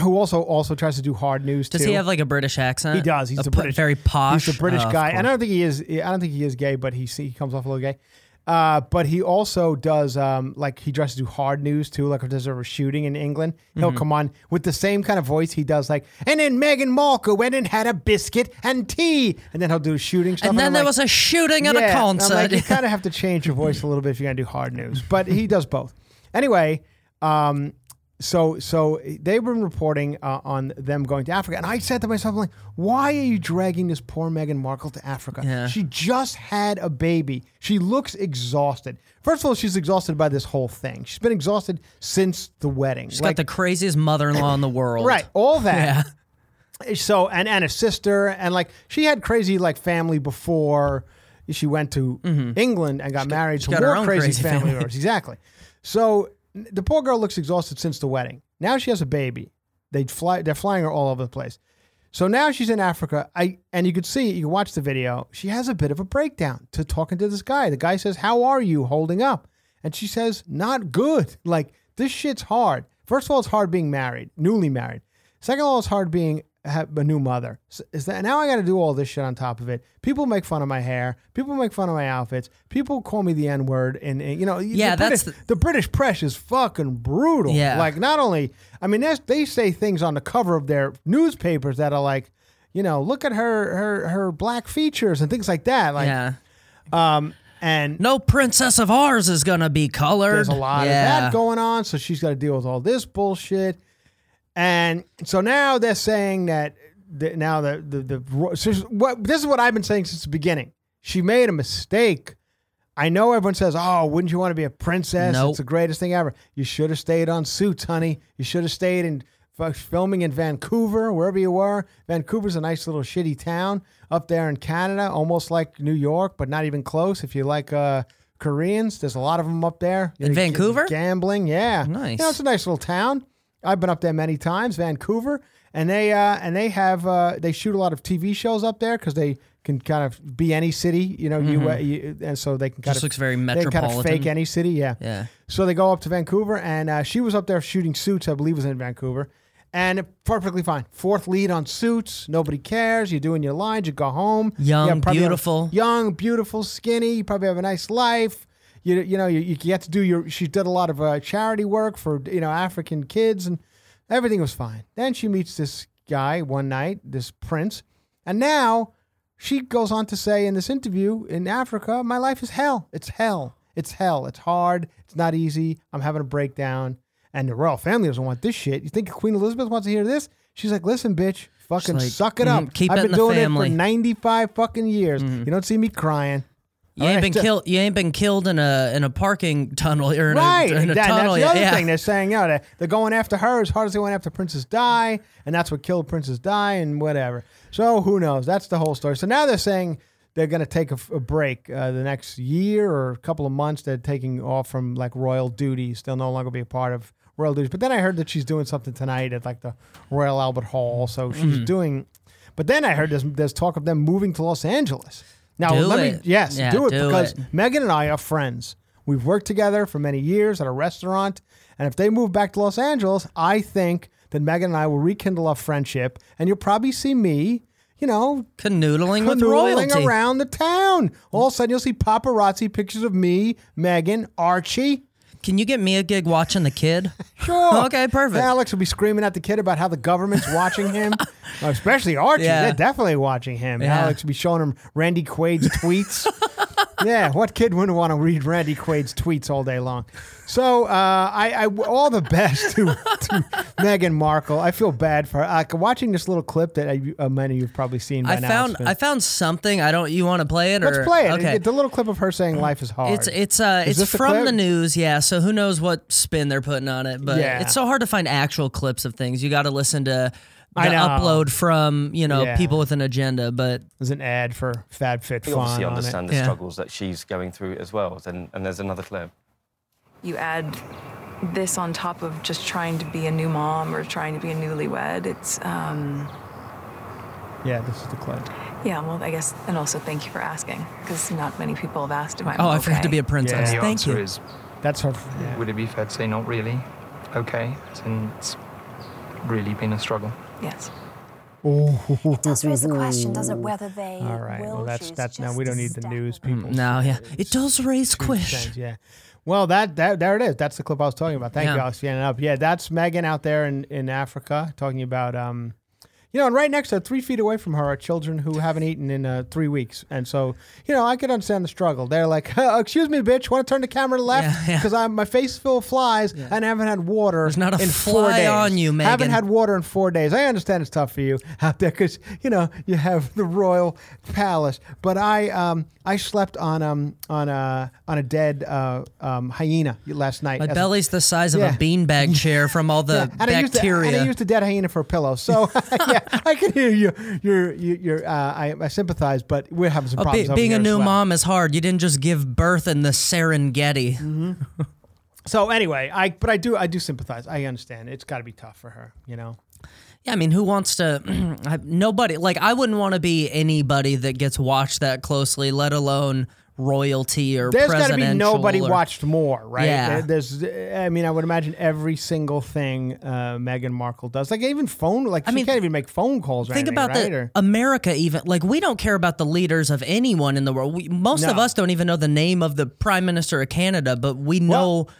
who also also tries to do hard news. Does too. he have like a British accent? He does. He's a, a British, very posh. He's a British oh, guy, and I don't think he is. I don't think he is gay, but he he comes off a little gay. Uh, but he also does um, like he tries to do hard news too. Like if there's a shooting in England, he'll mm-hmm. come on with the same kind of voice he does. Like, and then Meghan Markle went and had a biscuit and tea, and then he'll do shooting stuff. And then and there like, was a shooting at yeah. a concert. Like, you kind of have to change your voice a little bit if you're gonna do hard news. But he does both. Anyway, um, so so they've been reporting uh, on them going to Africa, and I said to myself, I'm like, why are you dragging this poor Meghan Markle to Africa? Yeah. She just had a baby. She looks exhausted. First of all, she's exhausted by this whole thing. She's been exhausted since the wedding. She's like, got the craziest mother-in-law in the world. Right, all that. Yeah. So and and a sister, and like she had crazy like family before she went to mm-hmm. England and got she married got, to more crazy, crazy family members. Exactly. So the poor girl looks exhausted since the wedding. Now she has a baby. They fly, they're flying her all over the place. So now she's in Africa. I and you could see, you can watch the video. She has a bit of a breakdown to talking to this guy. The guy says, "How are you holding up?" And she says, "Not good. Like, this shit's hard. First of all, it's hard being married, newly married. Second of all, it's hard being a new mother. So is that now I got to do all this shit on top of it? People make fun of my hair. People make fun of my outfits. People call me the N word, and, and you know, yeah, the, that's British, the-, the British press is fucking brutal. Yeah. Like, not only, I mean, they say things on the cover of their newspapers that are like, you know, look at her her her black features and things like that. Like, yeah. um, and no princess of ours is gonna be colored. There's a lot yeah. of that going on, so she's got to deal with all this bullshit. And so now they're saying that the, now the the, the so what, this is what I've been saying since the beginning. She made a mistake. I know everyone says, "Oh, wouldn't you want to be a princess? Nope. It's the greatest thing ever." You should have stayed on Suits, honey. You should have stayed in filming in Vancouver, wherever you were. Vancouver's a nice little shitty town up there in Canada, almost like New York, but not even close. If you like uh, Koreans, there's a lot of them up there in Vancouver. Gambling, yeah, nice. You know, it's a nice little town. I've been up there many times, Vancouver, and they uh, and they have uh, they shoot a lot of T V shows up there because they can kind of be any city, you know. Mm-hmm. you, uh, you and so they can kind Just of looks very metropolitan. They can kind of fake any city, yeah. Yeah. So they go up to Vancouver, and uh, she was up there shooting Suits, I believe, it was in Vancouver, and perfectly fine. Fourth lead on Suits, nobody cares. You're doing your lines. You go home. Young, yeah, beautiful, young, beautiful, skinny. You probably have a nice life. You you know you, you get to do your. She did a lot of uh, charity work for you know African kids, and everything was fine. Then she meets this guy one night, this prince, and now. She goes on to say in this interview in Africa, my life is hell. It's hell. It's hell. It's hard. It's not easy. I'm having a breakdown. And the royal family doesn't want this shit. You think Queen Elizabeth wants to hear this? She's like, listen, bitch, fucking like, suck it mm, up. Keep I've it been in doing the family. It for ninety-five fucking years. Mm. You don't see me crying. You ain't, right, been so, kill, you ain't been killed in a in a parking tunnel. Or in right. A, in a that, tunnel. That's the other yeah. thing they're saying. You know, they're, they're going after her as hard as they went after Princess Di, and that's what killed Princess Di and whatever. So who knows? That's the whole story. So now they're saying they're going to take a, a break uh, the next year or a couple of months. They're taking off from like royal duties. They'll no longer be a part of royal duties. But then I heard that she's doing something tonight at like the Royal Albert Hall. So she's mm. doing... But then I heard there's, there's talk of them moving to Los Angeles. Now, do let it. me, yes, yeah, do it do because it. Meghan and I are friends. We've worked together for many years at a restaurant. And if they move back to Los Angeles, I think that Meghan and I will rekindle our friendship. And you'll probably see me, you know, canoodling, canoodling with royalty around the town. All of a sudden, you'll see paparazzi pictures of me, Meghan, Archie. Can you get me a gig watching the kid? Sure. Okay, perfect. Alex will be screaming at the kid about how the government's watching him, especially Archie. Yeah. They're definitely watching him. Yeah. Alex will be showing him Randy Quaid's tweets. Yeah, what kid wouldn't want to read Randy Quaid's tweets all day long? So, uh, I, I all the best to, to Meghan Markle. I feel bad for her. Uh, watching this little clip that I, uh, many of you have probably seen by I now. Found, been, I found something. I don't. You want to play it? Or? Let's play it. Okay. The little clip of her saying life is hard. It's it's uh, it's from the news, yeah, so who knows what spin they're putting on it. But yeah. It's so hard to find actual clips of things. You got to listen to... I know. Upload from, you know, yeah. people with an agenda, but... There's an ad for FabFitFun. We obviously understand the yeah. struggles that she's going through as well, and, and there's another clip. You add this on top of just trying to be a new mom or trying to be a newlywed, it's... Um, yeah, this is the clip. Yeah, well, I guess, and also thank you for asking, because not many people have asked if I'm Oh, okay. I forgot to be a princess. Yeah, the thank you. Is, That's her... Yeah. Would it be fair to say not really? Okay, since it's really been a struggle. Yes. It does raise the question, does it, whether they All right. will well, that's, that's, now we don't need the news people. No, yeah. It does raise questions. Yeah. Well, that, that there it is. That's the clip I was talking about. Thank yeah. you, Alex, for standing up. Yeah, that's Meghan out there in, in Africa talking about, um, you know, and right next to her, three feet away from her are children who haven't eaten in uh, three weeks. And so, you know, I could understand the struggle. They're like, oh, excuse me, bitch, want to turn the camera left? Because yeah, yeah. my face full of flies yeah. and I haven't had water There's not a in fly four days. on you, Meghan. Haven't had water in four days. I understand it's tough for you out there because, you know, you have the royal palace. But I um, I slept on um on a, on a dead uh, um, hyena last night. My belly's a, the size yeah. of a beanbag chair from all the yeah. and bacteria. I the, and I used the dead hyena for a pillow. So, yeah. I can hear you. You're, you're, you're, uh, I, I sympathize, but we're having some problems. Oh, be, being a new well. mom is hard. You didn't just give birth in the Serengeti. Mm-hmm. So anyway, I but I do I do sympathize. I understand. It's got to be tough for her, you know. Yeah, I mean, who wants to? Nobody. Like, I wouldn't want to be anybody that gets watched that closely, let alone royalty or there's presidential. There's got to be nobody or, watched more, right? Yeah. There's, I mean, I would imagine every single thing uh, Meghan Markle does. Like, even phone, like, I she mean, can't even make phone calls or think anything, about right? the, or, America even, like, we don't care about the leaders of anyone in the world. We, most no. of us don't even know the name of the Prime Minister of Canada, but we know... Well,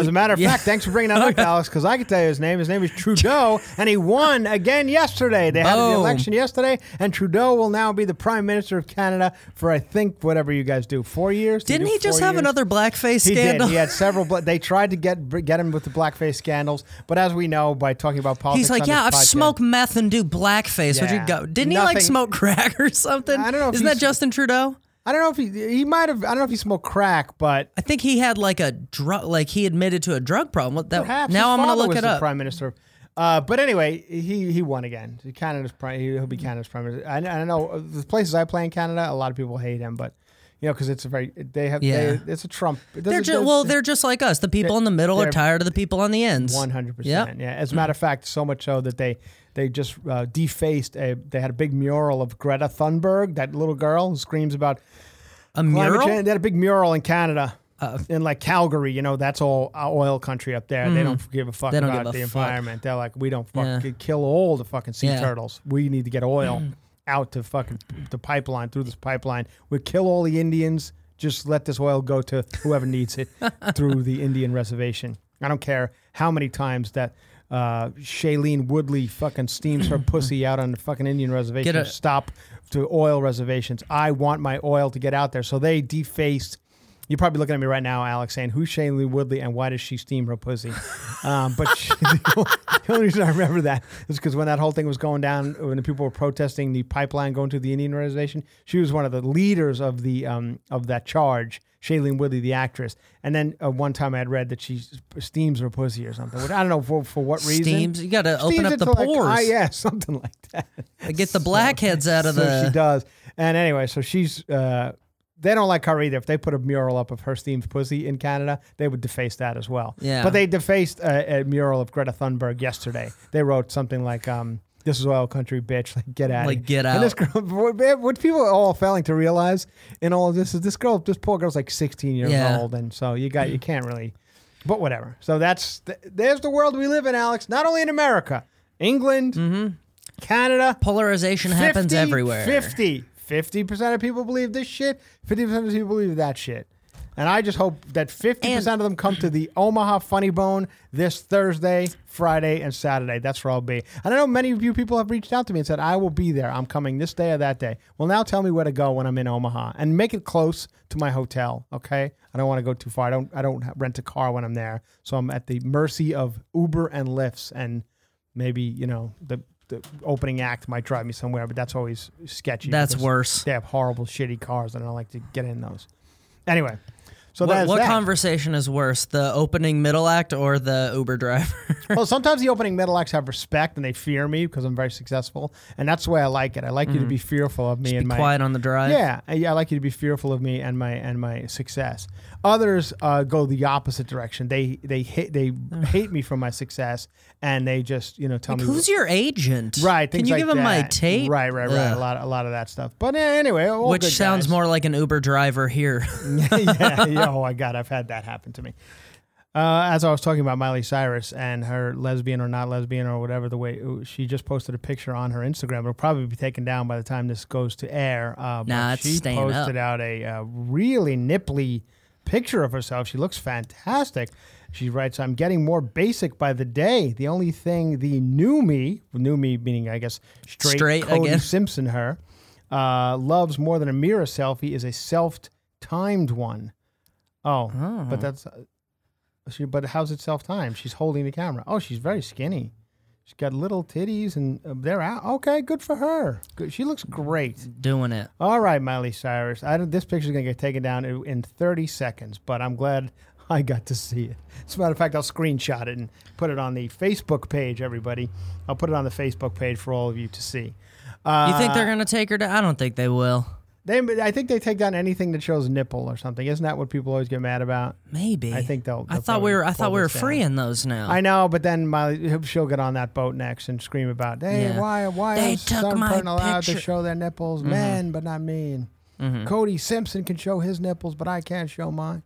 As a matter of yeah. fact, thanks for bringing that up, Alex, because I can tell you his name. His name is Trudeau, and he won again yesterday. They had oh. the election yesterday, and Trudeau will now be the Prime Minister of Canada for, I think, whatever you guys do, four years? Did Didn't he just have years? another blackface he scandal? He did. He had several. Bla- they tried to get get him with the blackface scandals, but as we know, by talking about politics, he's like, on yeah, I've smoked meth and do blackface. Yeah. Would you go? Didn't Nothing. he, like, smoke crack or something? I don't know. Isn't that Justin Trudeau? I don't know if he, he might have, I don't know if he smoked crack, but I think he had like a drug, like he admitted to a drug problem. What that, perhaps. Now I'm going to look was it up. Prime Minister. Uh, but anyway, he, he won again. Canada's prime, he'll be Canada's Prime Minister. I, I don't know. The places I play in Canada, a lot of people hate him, but you know, because it's a very, they have, yeah. they, it's a Trump. It they're just, well, they're just like us. The people in the middle are tired of the people on the ends. one hundred percent. Yep. Yeah. As a matter of fact, so much so that they, They just uh, defaced a. They had a big mural of Greta Thunberg, that little girl who screams about a mural. They had a big mural in Canada, uh, in like Calgary. You know, that's all oil country up there. Mm. They don't give a fuck about the environment. Fuck. They're like, we don't fuck yeah. kill all the fucking sea yeah. turtles. We need to get oil mm. out to fucking the pipeline through this pipeline. We kill all the Indians. Just let this oil go to whoever needs it through the Indian reservation. I don't care how many times that. Uh, Shailene Woodley fucking steams her pussy out on the fucking Indian reservation. A- Stop to oil reservations. I want my oil to get out there. So they defaced. You're probably looking at me right now, Alex, saying, who's Shailene Woodley and why does she steam her pussy? um, but she, the, only, the only reason I remember that is because when that whole thing was going down, when the people were protesting the pipeline going to the Indian reservation, she was one of the leaders of the um, of that charge. Shailene Woodley, the actress. And then uh, one time I had read that she steams her pussy or something. I don't know for, for what reason. Steams? You got to open up the pores. Like, ah, yeah, something like that. They get the blackheads so, out of so the... She does. And anyway, so she's... Uh, they don't like her either. If they put a mural up of her steamed pussy in Canada, they would deface that as well. Yeah. But they defaced a, a mural of Greta Thunberg yesterday. They wrote something like... Um, this is oil country, bitch. Like, get out. Like, it. get out. And this girl, what people are all failing to realize in all of this is this girl, this poor girl's like sixteen years yeah. old. And so you got, you can't really, but whatever. So that's, th- there's the world we live in, Alex. Not only in America, England, mm-hmm. Canada. Polarization happens everywhere. fifty, fifty percent of people believe this shit, fifty percent of people believe that shit. And I just hope that fifty percent of them come to the Omaha Funny Bone this Thursday, Friday, and Saturday. That's where I'll be. And I know many of you people have reached out to me and said, I will be there. I'm coming this day or that day. Well, now tell me where to go when I'm in Omaha. And make it close to my hotel, okay? I don't want to go too far. I don't I don't rent a car when I'm there. So I'm at the mercy of Uber and Lyfts. And maybe, you know, the, the opening act might drive me somewhere, but that's always sketchy. That's worse. They have horrible, shitty cars, and I don't like to get in those. Anyway. So what, what conversation is worse, the opening middle act or the Uber driver? Well, sometimes the opening middle acts have respect and they fear me because I'm very successful, and that's the way I like it. I like mm. you to be fearful of me Just and be my quiet on the drive. Yeah, yeah, I like you to be fearful of me and my and my success. Others uh, go the opposite direction. They they hate they hate me for my success, and they just you know tell like, me who's what, your agent, right? Can you like give him my tape? Right, right, right. Yeah. A lot, a lot of that stuff. But uh, anyway, all which good sounds guys. more like an Uber driver here. yeah, yeah. Oh my God, I've had that happen to me. Uh, as I was talking about Miley Cyrus and her lesbian or not lesbian or whatever the way, she just posted a picture on her Instagram. It'll probably be taken down by the time this goes to air. Uh, nah, it's she staying posted up. out a uh, really nipply picture of herself. She looks fantastic. She writes, I'm getting more basic by the day. The only thing the new me, new me meaning I guess straight, straight Cody again. Simpson her, uh, loves more than a mirror selfie is a self-timed one. Oh, oh, but that's, uh, she, but how's it self-timed? She's holding the camera. Oh, she's very skinny. She's got little titties and uh, they're out. Okay, good for her. Good. She looks great. Doing it. All right, Miley Cyrus. I don't, this picture's going to get taken down in, in thirty seconds, but I'm glad I got to see it. As a matter of fact, I'll screenshot it and put it on the Facebook page, everybody. I'll put it on the Facebook page for all of you to see. Uh, you think they're going to take her down? I don't think they will. They, I think they take down anything that shows nipple or something. Isn't that what people always get mad about? Maybe. I think they'll. they'll I thought we were. I thought we were freeing those now. I know, but then Miley, she'll get on that boat next and scream about, "Hey, yeah. why, why they is some person allowed to show their nipples, mm-hmm. men, but not me? And mm-hmm. Cody Simpson can show his nipples, but I can't show mine."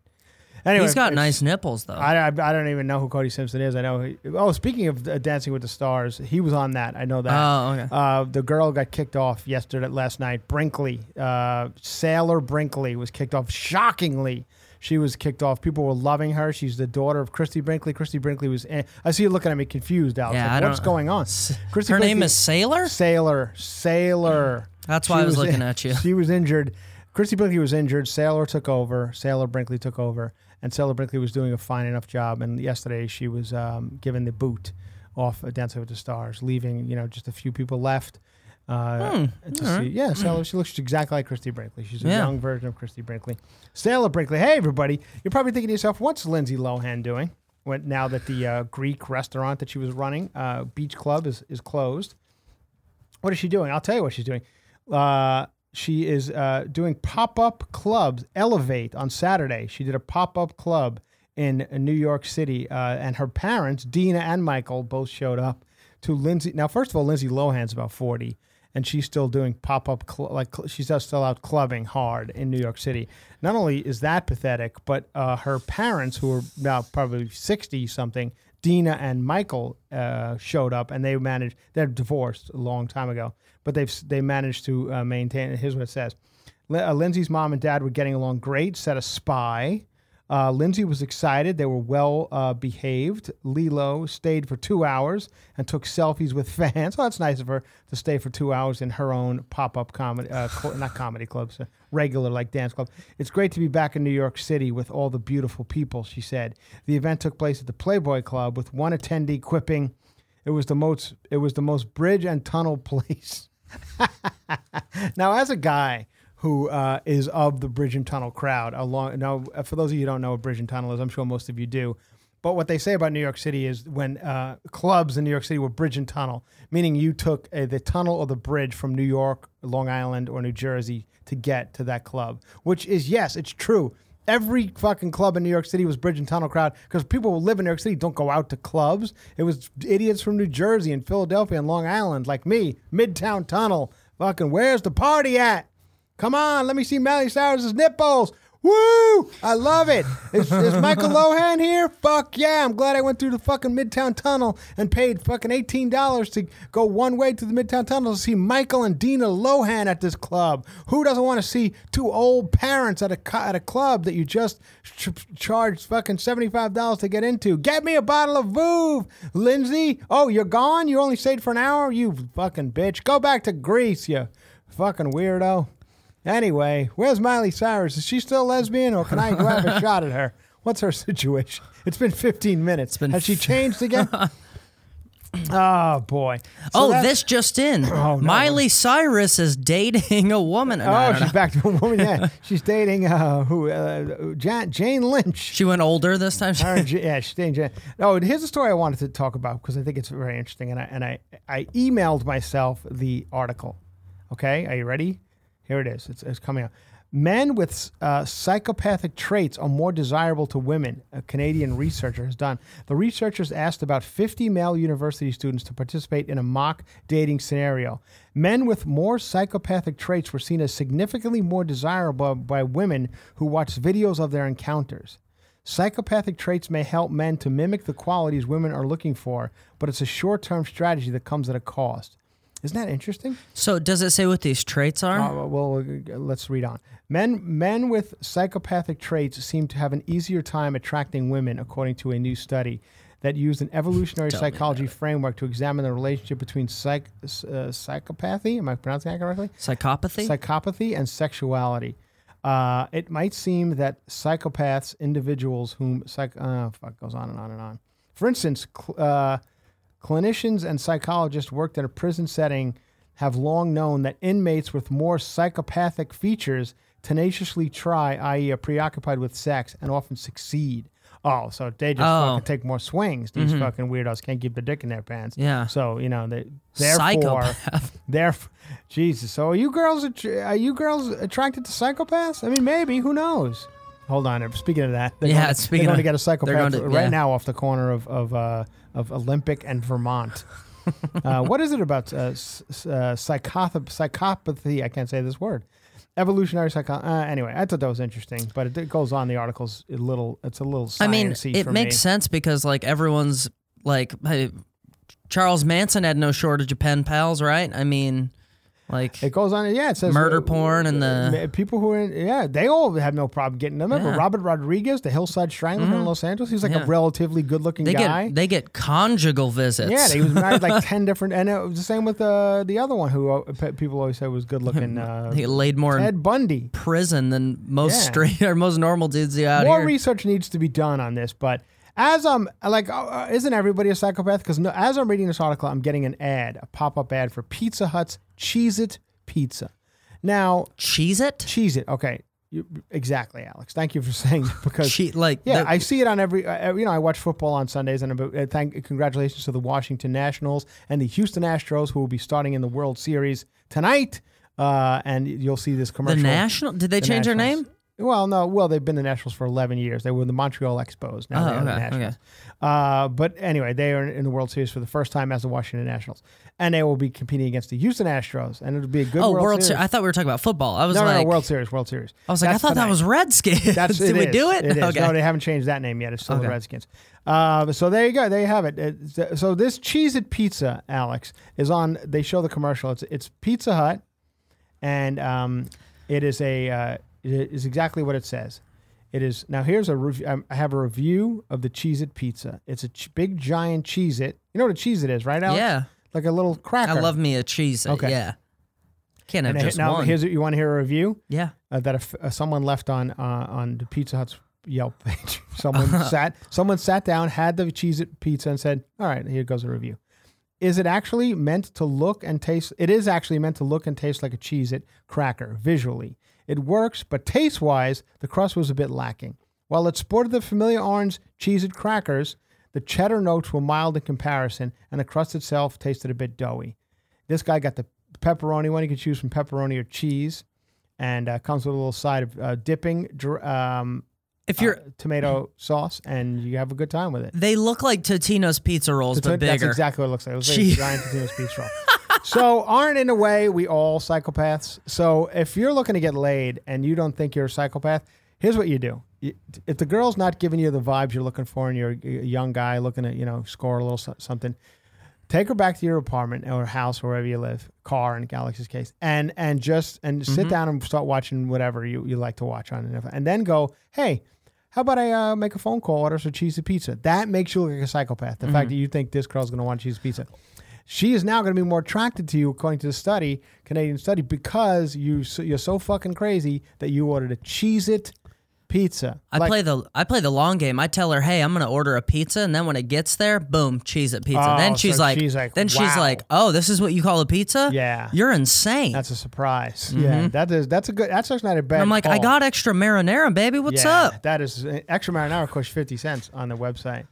Anyway, he's got nice nipples, though. I, I, I don't even know who Cody Simpson is. I know. He, oh, speaking of uh, Dancing with the Stars, he was on that. I know that. Oh, okay. Uh, the girl got kicked off yesterday, last night. Brinkley, uh, Sailor Brinkley was kicked off shockingly. She was kicked off. People were loving her. She's the daughter of Christy Brinkley. Christy Brinkley was... Eh. I see you looking at me confused, Alex. Yeah, like, what's going on? S- Christy her Brinkley, name is Sailor? Sailor. Sailor. That's why she I was, was looking in, at you. She was injured. Christy Brinkley was injured. Sailor took over. Sailor Brinkley took over. And Sailor Brinkley was doing a fine enough job. And yesterday she was um, given the boot off of Dancing with the Stars, leaving, you know, just a few people left. Uh, hmm. to right. see. Yeah, Sailor, she looks exactly like Christy Brinkley. She's a yeah. young version of Christy Brinkley. Sailor Brinkley. Hey, everybody. You're probably thinking to yourself, what's Lindsay Lohan doing? When, now that the uh, Greek restaurant that she was running, uh, Beach Club, is, is closed. What is she doing? I'll tell you what she's doing. Uh, she is uh, doing pop-up clubs. Elevate on Saturday. She did a pop-up club in New York City, uh, and her parents, Dina and Michael, both showed up to Lindsay. Now, first of all, Lindsay Lohan's about forty. And she's still doing pop-up, cl- like cl- she's still out clubbing hard in New York City. Not only is that pathetic, but uh, her parents, who are now probably sixty-something, Dina and Michael, uh, showed up, and they managed, they're divorced a long time ago, but they've they managed to uh, maintain, here's what it says. L- uh, Lindsay's mom and dad were getting along great, said a spy. Uh, Lindsay was excited. They were well uh, behaved. Lilo stayed for two hours and took selfies with fans. Oh, that's nice of her to stay for two hours in her own pop-up comedy, uh, cl- not comedy clubs, uh, regular like dance club. It's great to be back in New York City with all the beautiful people, she said. The event took place at the Playboy Club with one attendee quipping, "It was the most, it was the most bridge and tunnel place." Now, as a guy who uh, is of the Bridge and Tunnel crowd. Along, now, for those of you who don't know what Bridge and Tunnel is, I'm sure most of you do, but what they say about New York City is when uh, clubs in New York City were Bridge and Tunnel, meaning you took uh, the tunnel or the bridge from New York, Long Island, or New Jersey to get to that club, which is, yes, it's true. Every fucking club in New York City was Bridge and Tunnel crowd because people who live in New York City don't go out to clubs. It was idiots from New Jersey and Philadelphia and Long Island like me, Midtown Tunnel, fucking where's the party at? Come on, let me see Miley Cyrus's nipples. Woo! I love it. Is, is Michael Lohan here? Fuck yeah. I'm glad I went through the fucking Midtown Tunnel and paid fucking eighteen dollars to go one way to the Midtown Tunnel to see Michael and Dina Lohan at this club. Who doesn't want to see two old parents at a, at a club that you just ch- charged fucking seventy-five dollars to get into? Get me a bottle of Vouv, Lindsay. Oh, you're gone? You only stayed for an hour? You fucking bitch. Go back to Greece, you fucking weirdo. Anyway, where's Miley Cyrus? Is she still lesbian, or can I grab a shot at her? What's her situation? It's been fifteen minutes. It's been Has she changed again? Oh, boy. So oh, this just in. Oh, no. Miley Cyrus is dating a woman. No, oh, she's know. back to a woman, yeah. She's dating uh, who? Uh, Jan- Jane Lynch. She went older this time? Yeah, she's dating Jane. Oh, here's a story I wanted to talk about because I think it's very interesting, and I, and I, I emailed myself the article. Okay, are you ready? Here it is. It's, it's coming up. Men with uh, psychopathic traits are more desirable to women, a Canadian researcher has done. The researchers asked about fifty male university students to participate in a mock dating scenario. Men with more psychopathic traits were seen as significantly more desirable by women who watched videos of their encounters. Psychopathic traits may help men to mimic the qualities women are looking for, but it's a short-term strategy that comes at a cost. Isn't that interesting? So does it say what these traits are? Uh, well, let's read on. Men men with psychopathic traits seem to have an easier time attracting women, according to a new study that used an evolutionary psychology framework to examine the relationship between psych, uh, psychopathy, am I pronouncing that correctly? Psychopathy? Psychopathy and sexuality. Uh, it might seem that psychopaths, individuals whom... Psych, oh, fuck, goes on and on and on. For instance... Cl- uh, Clinicians and psychologists worked in a prison setting have long known that inmates with more psychopathic features tenaciously try, that is are preoccupied with sex, and often succeed. Oh, so they just oh. fucking take more swings. These mm-hmm. fucking weirdos can't keep their dick in their pants. Yeah. So, you know, they, therefore... Psychopath. Therefore, Jesus. So are you girls are you girls attracted to psychopaths? I mean, maybe. Who knows? Hold on. Speaking of that, they're yeah, going, speaking they're going of, to get a psychopath to, right yeah. now off the corner of of uh, of Olympic and Vermont. uh, what is it about uh, s- uh, psychoth- psychopathy? I can't say this word. Evolutionary psychology. Uh, anyway, I thought that was interesting, but it, it goes on. The article's a little. It's a little. I mean, it for makes me. sense because like everyone's like hey, Charles Manson had no shortage of pen pals, right? I mean. Like it goes on. Yeah, it says murder uh, porn and the people who are in, yeah, they all have no problem getting them. Remember yeah. Robert Rodriguez, the Hillside Strangler mm-hmm. in Los Angeles? He's like yeah. a relatively good-looking they guy. Get, they get conjugal visits. Yeah, he was married like ten different, and it was the same with uh, the other one who uh, people always said was good-looking. Uh, he laid more Ted in Bundy prison than most yeah. straight or most normal dudes out more here. More research needs to be done on this, but. As I'm like, uh, isn't everybody a psychopath? Because no, as I'm reading this article, I'm getting an ad, a pop-up ad for Pizza Hut's Cheez-It Pizza. Now, Cheez-It? Cheez-It. Okay, you, exactly, Alex. Thank you for saying that because, che- like, yeah, the- I see it on every. Uh, you know, I watch football on Sundays, and uh, thank congratulations to the Washington Nationals and the Houston Astros, who will be starting in the World Series tonight. Uh, and you'll see this commercial. The National? Did they the change Nationals. Their name? Well, no. Well, they've been the Nationals for eleven years. They were the Montreal Expos. Now oh, they're okay, the Nationals. Okay. Uh, but anyway, they are in the World Series for the first time as the Washington Nationals, and they will be competing against the Houston Astros, and it'll be a good oh, World, World Series. Se- I thought we were talking about football. I was no, like, no, no, World Series, World Series. I was like, That's I thought tonight. That was Redskins. That's, Did we do it? It is. Okay. No, they haven't changed that name yet. It's still okay. the Redskins. Uh, so there you go. There you have it. It's, so this Cheez-It Pizza, Alex, is on. They show the commercial. It's it's Pizza Hut, and um, it is a. Uh, It is exactly what it says. It is now. Here's a review. I have a review of the Cheez-It pizza. It's a ch- big giant Cheez-It. You know what a Cheez-It is, right, Alex? Yeah, like a little cracker. I love me a Cheez-It. Okay. Yeah, can't have and just now, one. Here's you want to hear a review? Yeah, uh, that if, uh, someone left on uh, on the Pizza Hut's Yelp page. Someone sat. Someone sat down, had the Cheez-It pizza, and said, "All right, here goes a review." Is it actually meant to look and taste? It is actually meant to look and taste like a Cheez-It cracker visually. It works, but taste-wise, the crust was a bit lacking. While it sported the familiar orange Cheez-It crackers, the cheddar notes were mild in comparison, and the crust itself tasted a bit doughy. This guy got the pepperoni one. You can choose from pepperoni or cheese, and uh, comes with a little side of uh, dipping, um, if you're uh, tomato sauce, and you have a good time with it. They look like Totino's pizza rolls, Tot- but bigger. That's exactly what it looks like. It looks like a giant Totino's pizza roll. So aren't in a way we all psychopaths? So if you're looking to get laid and you don't think you're a psychopath, here's what you do. If the girl's not giving you the vibes you're looking for and you're a young guy looking to, you know, score a little something, take her back to your apartment or house, wherever you live, car in Galaxy's case, and and just and mm-hmm. sit down and start watching whatever you, you like to watch on it. And then go, hey, how about I uh, make a phone call, order some cheesy pizza? That makes you look like a psychopath. The mm-hmm. fact that you think this girl's going to want cheesy pizza. She is now going to be more attracted to you, according to the study, Canadian study, because you so, you're so fucking crazy that you ordered a Cheez-It pizza. I like, play the I play the long game. I tell her, hey, I'm going to order a pizza, and then when it gets there, boom, Cheez-It pizza. Oh, then she's, so like, she's like, then wow. she's like, oh, this is what you call a pizza? Yeah, you're insane. That's a surprise. Mm-hmm. Yeah, that is that's a good. That's actually not a bad. And I'm like, call. I got extra marinara, baby. What's yeah, up? That is extra marinara costs fifty cents on the website.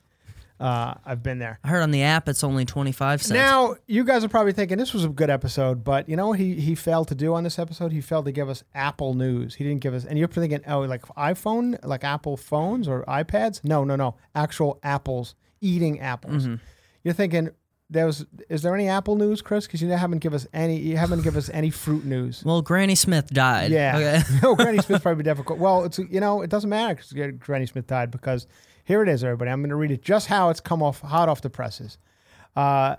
Uh, I've been there. I heard on the app it's only twenty-five cents. Now, you guys are probably thinking this was a good episode, but you know what he, he failed to do on this episode? He failed to give us Apple news. He didn't give us... And you're thinking, oh, like iPhone? Like Apple phones or iPads? No, no, no. Actual apples. Eating apples. Mm-hmm. You're thinking... There was, is there any Apple news, Chris? Because you haven't give us any. You haven't give us any fruit news. Well, Granny Smith died. Yeah. Okay. No, Granny Smith probably difficult. Well, it's you know it doesn't matter because Granny Smith died because here it is, everybody. I'm going to read it just how it's come off hot off the presses. Uh,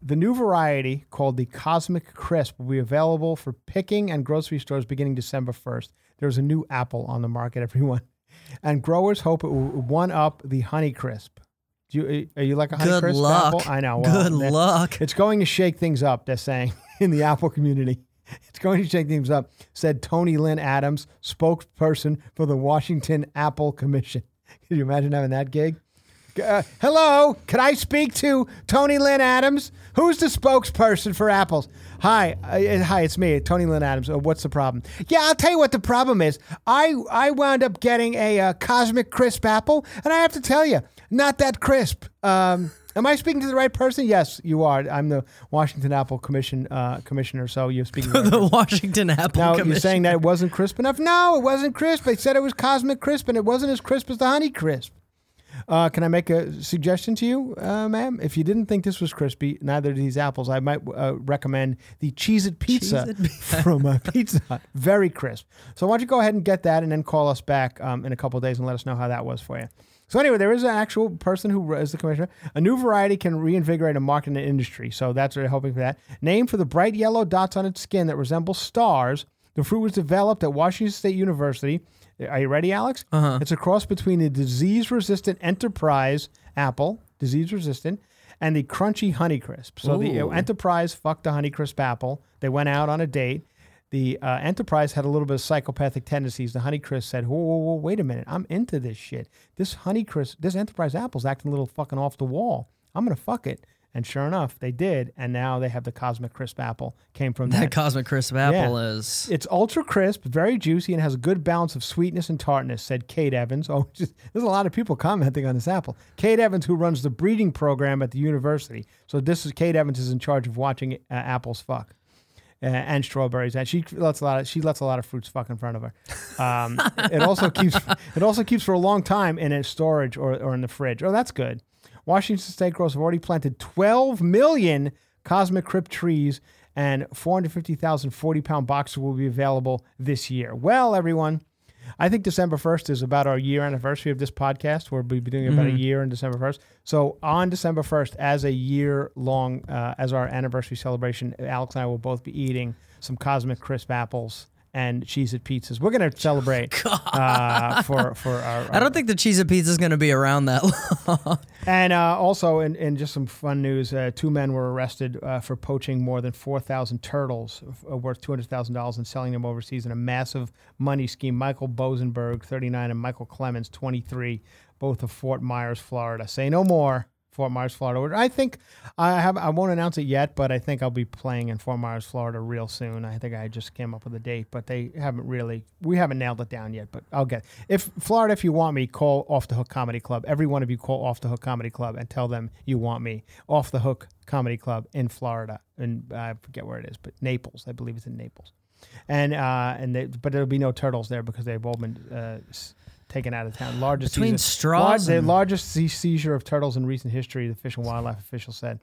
the new variety called the Cosmic Crisp will be available for picking and grocery stores beginning December first. There's a new apple on the market, everyone, and growers hope it will one up the Honey Crisp. You, are you like a Honey Crisp apple? I know. Well, good luck. It's going to shake things up, they're saying, in the Apple community. It's going to shake things up, said Tony Lynn Adams, spokesperson for the Washington Apple Commission. Can you imagine having that gig? Uh, hello, could I speak to Tony Lynn Adams? Who's the spokesperson for apples? Hi, uh, hi, it's me, Tony Lynn Adams. Uh, what's the problem? Yeah, I'll tell you what the problem is. I, I wound up getting a uh, Cosmic Crisp apple, and I have to tell you, not that crisp. Um, am I speaking to the right person? Yes, you are. I'm the Washington Apple Commission uh, commissioner, so you're speaking to the, the right Washington person. Apple now, Commissioner. Now, you're saying that it wasn't crisp enough? No, it wasn't crisp. They said it was Cosmic Crisp, and it wasn't as crisp as the Honey Crisp. Uh, can I make a suggestion to you, uh, ma'am? If you didn't think this was crispy, neither do these apples. I might uh, recommend the Cheez-It Pizza Cheez-It. from uh, Pizza Hut. Very crisp. So why don't you go ahead and get that and then call us back um, in a couple of days and let us know how that was for you. So anyway, there is an actual person who is the commissioner. A new variety can reinvigorate a market in the industry. So that's what they're hoping for that. Named for the bright yellow dots on its skin that resemble stars, the fruit was developed at Washington State University. Are you ready, Alex? Uh-huh. It's a cross between the disease-resistant Enterprise apple, disease-resistant, and the crunchy Honeycrisp. So Ooh. the uh, Enterprise fucked the Honeycrisp apple. They went out on a date. The uh, Enterprise had a little bit of psychopathic tendencies. The Honeycrisp said, whoa, whoa, whoa, wait a minute. I'm into this shit. This Honeycrisp, this Enterprise apple's acting a little fucking off the wall. I'm going to fuck it. And sure enough, they did. And now they have the Cosmic Crisp apple. Came from that. That Cosmic Crisp apple yeah. is... It's ultra crisp, very juicy, and has a good balance of sweetness and tartness, said Kate Evans. Oh, just, there's a lot of people commenting on this apple. Kate Evans, who runs the breeding program at the university. So this is Kate Evans is in charge of watching uh, apples fuck. Uh, and strawberries, and she lets a lot of she lets a lot of fruits fuck in front of her. Um, it also keeps it also keeps for a long time in its storage or, or in the fridge. Oh, that's good. Washington State growers have already planted twelve million Cosmic Crisp trees, and four hundred fifty thousand forty-pound boxes will be available this year. Well, everyone, I think December first is about our year anniversary of this podcast. We'll be doing about mm-hmm. a year on December first. So on December first, as a year-long, uh, as our anniversary celebration, Alex and I will both be eating some Cosmic Crisp apples and Cheez-It pizzas. We're going to celebrate oh, uh, for, for our, our... I don't think the Cheez-It pizza is going to be around that long. And uh, also, in, in just some fun news, uh, two men were arrested uh, for poaching more than four thousand turtles uh, worth two hundred thousand dollars and selling them overseas in a massive money scheme. Michael Bosenberg, thirty-nine, and Michael Clemens, twenty-three, both of Fort Myers, Florida. Say no more. Fort Myers, Florida. I think I have. I won't announce it yet, but I think I'll be playing in Fort Myers, Florida, real soon. I think I just came up with a date, but they haven't really. We haven't nailed it down yet. But I'll get. If Florida, if you want me, call Off the Hook Comedy Club. Every one of you call Off the Hook Comedy Club and tell them you want me. Off the Hook Comedy Club in Florida, and I forget where it is, but Naples. I believe it's in Naples, and uh, and they, but there'll be no turtles there because they've all been. Uh, Taken out of town. Largest between season, straws, large, the largest seizure of turtles in recent history. The Fish and Wildlife official said.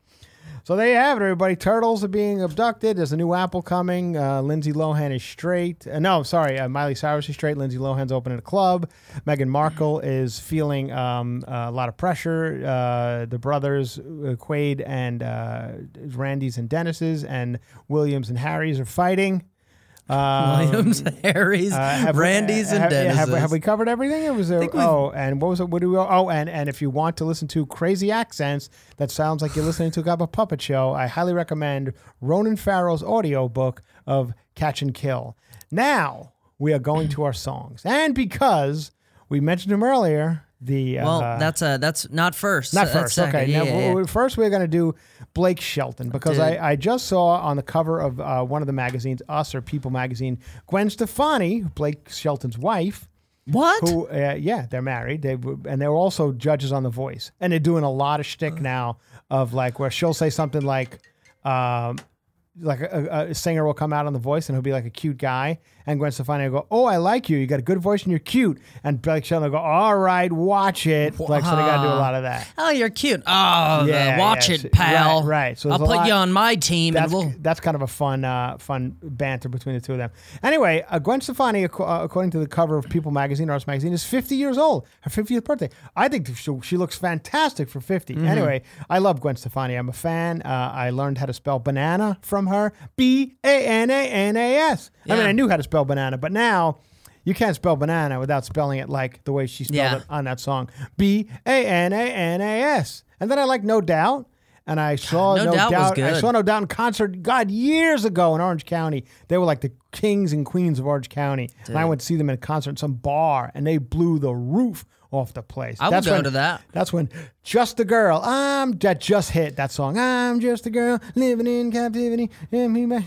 So there you have it, everybody. Turtles are being abducted. There's a new apple coming. Uh, Lindsay Lohan is straight. Uh, no, sorry, uh, Miley Cyrus is straight. Lindsay Lohan's opening a club. Meghan Markle is feeling um, uh, a lot of pressure. Uh, the brothers uh, Quaid and uh, Randy's and Dennis's and Williams and Harry's are fighting. Um, Williams, Harry's, uh, Randy's, we, uh, and Dennis's. Have, have, have we covered everything? It was there, oh, and what was it? What do we? Oh, and, and if you want to listen to crazy accents that sounds like you're listening to a puppet show, I highly recommend Ronan Farrow's audiobook of Catch and Kill. Now we are going to our songs, and because we mentioned them earlier. The, uh, well, that's a, that's not first. Not first. Okay. Yeah, now, yeah. We're, first, we're going to do Blake Shelton because I, I just saw on the cover of uh, one of the magazines, Us or People magazine, Gwen Stefani, Blake Shelton's wife. What? Who, uh, yeah, they're married. They and they were also judges on The Voice, and they're doing a lot of shtick now of like where she'll say something like, um, like a, a singer will come out on The Voice and he'll be like a cute guy. And Gwen Stefani will go, oh, I like you. You got a good voice and you're cute. And Blake Shelton will go, all right, watch it. Like, so they got to do a lot of that. Oh, you're cute. Oh, yeah, the watch yeah. it, pal. Right, right. So I'll put lot, you on my team. That's, and we'll... that's kind of a fun uh, fun banter between the two of them. Anyway, uh, Gwen Stefani, ac- uh, according to the cover of People magazine, Arts magazine, is fifty years old. Her fiftieth birthday. I think she, she looks fantastic for fifty. Mm-hmm. Anyway, I love Gwen Stefani. I'm a fan. Uh, I learned how to spell banana from her. B A N A N A S. Yeah. I mean, I knew how to spell spell banana, but now you can't spell banana without spelling it like the way she spelled yeah. it on that song, B A N A N A S. And then I like No Doubt, and I saw No, no Doubt, doubt I saw No Doubt in concert God years ago in Orange County. They were like the kings and queens of Orange County. Dude. And I went to see them in a concert in some bar, and they blew the roof off the place. I would go when, to that. That's when Just a Girl, I'm that just hit that song. I'm just a girl living in captivity. Yeah. Anyway,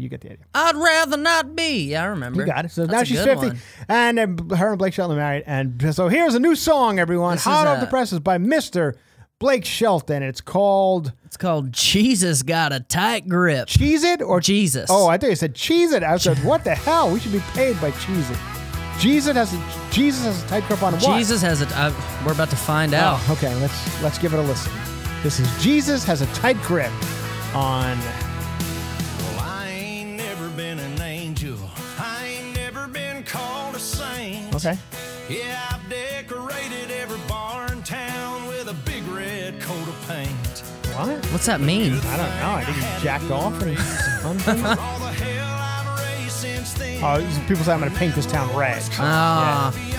you get the idea. I'd rather not be. Yeah, I remember. You got it. So that's now she's fifty, one. And uh, her and Blake Shelton are married. And so here's a new song, everyone. This Hot off a... the presses by Mister Blake Shelton. It's called. It's called Jesus Got a Tight Grip. Cheez-It or Jesus? Oh, I thought you said Cheez-It. I said, what the hell? We should be paid by Cheez-It. Jesus has a, Jesus has a tight grip on what? Jesus has a... Uh, we're about to find out. Oh, okay, let's let's give it a listen. This is Jesus Has a Tight Grip on... Well, I ain't never been an angel. I ain't never been called a saint. Okay. Yeah, I've decorated every bar in town with a big red coat of paint. What? What's that mean? I don't know. I think he's jacked off or something. Oh, people say I'm going to paint this town red. Ah. Oh.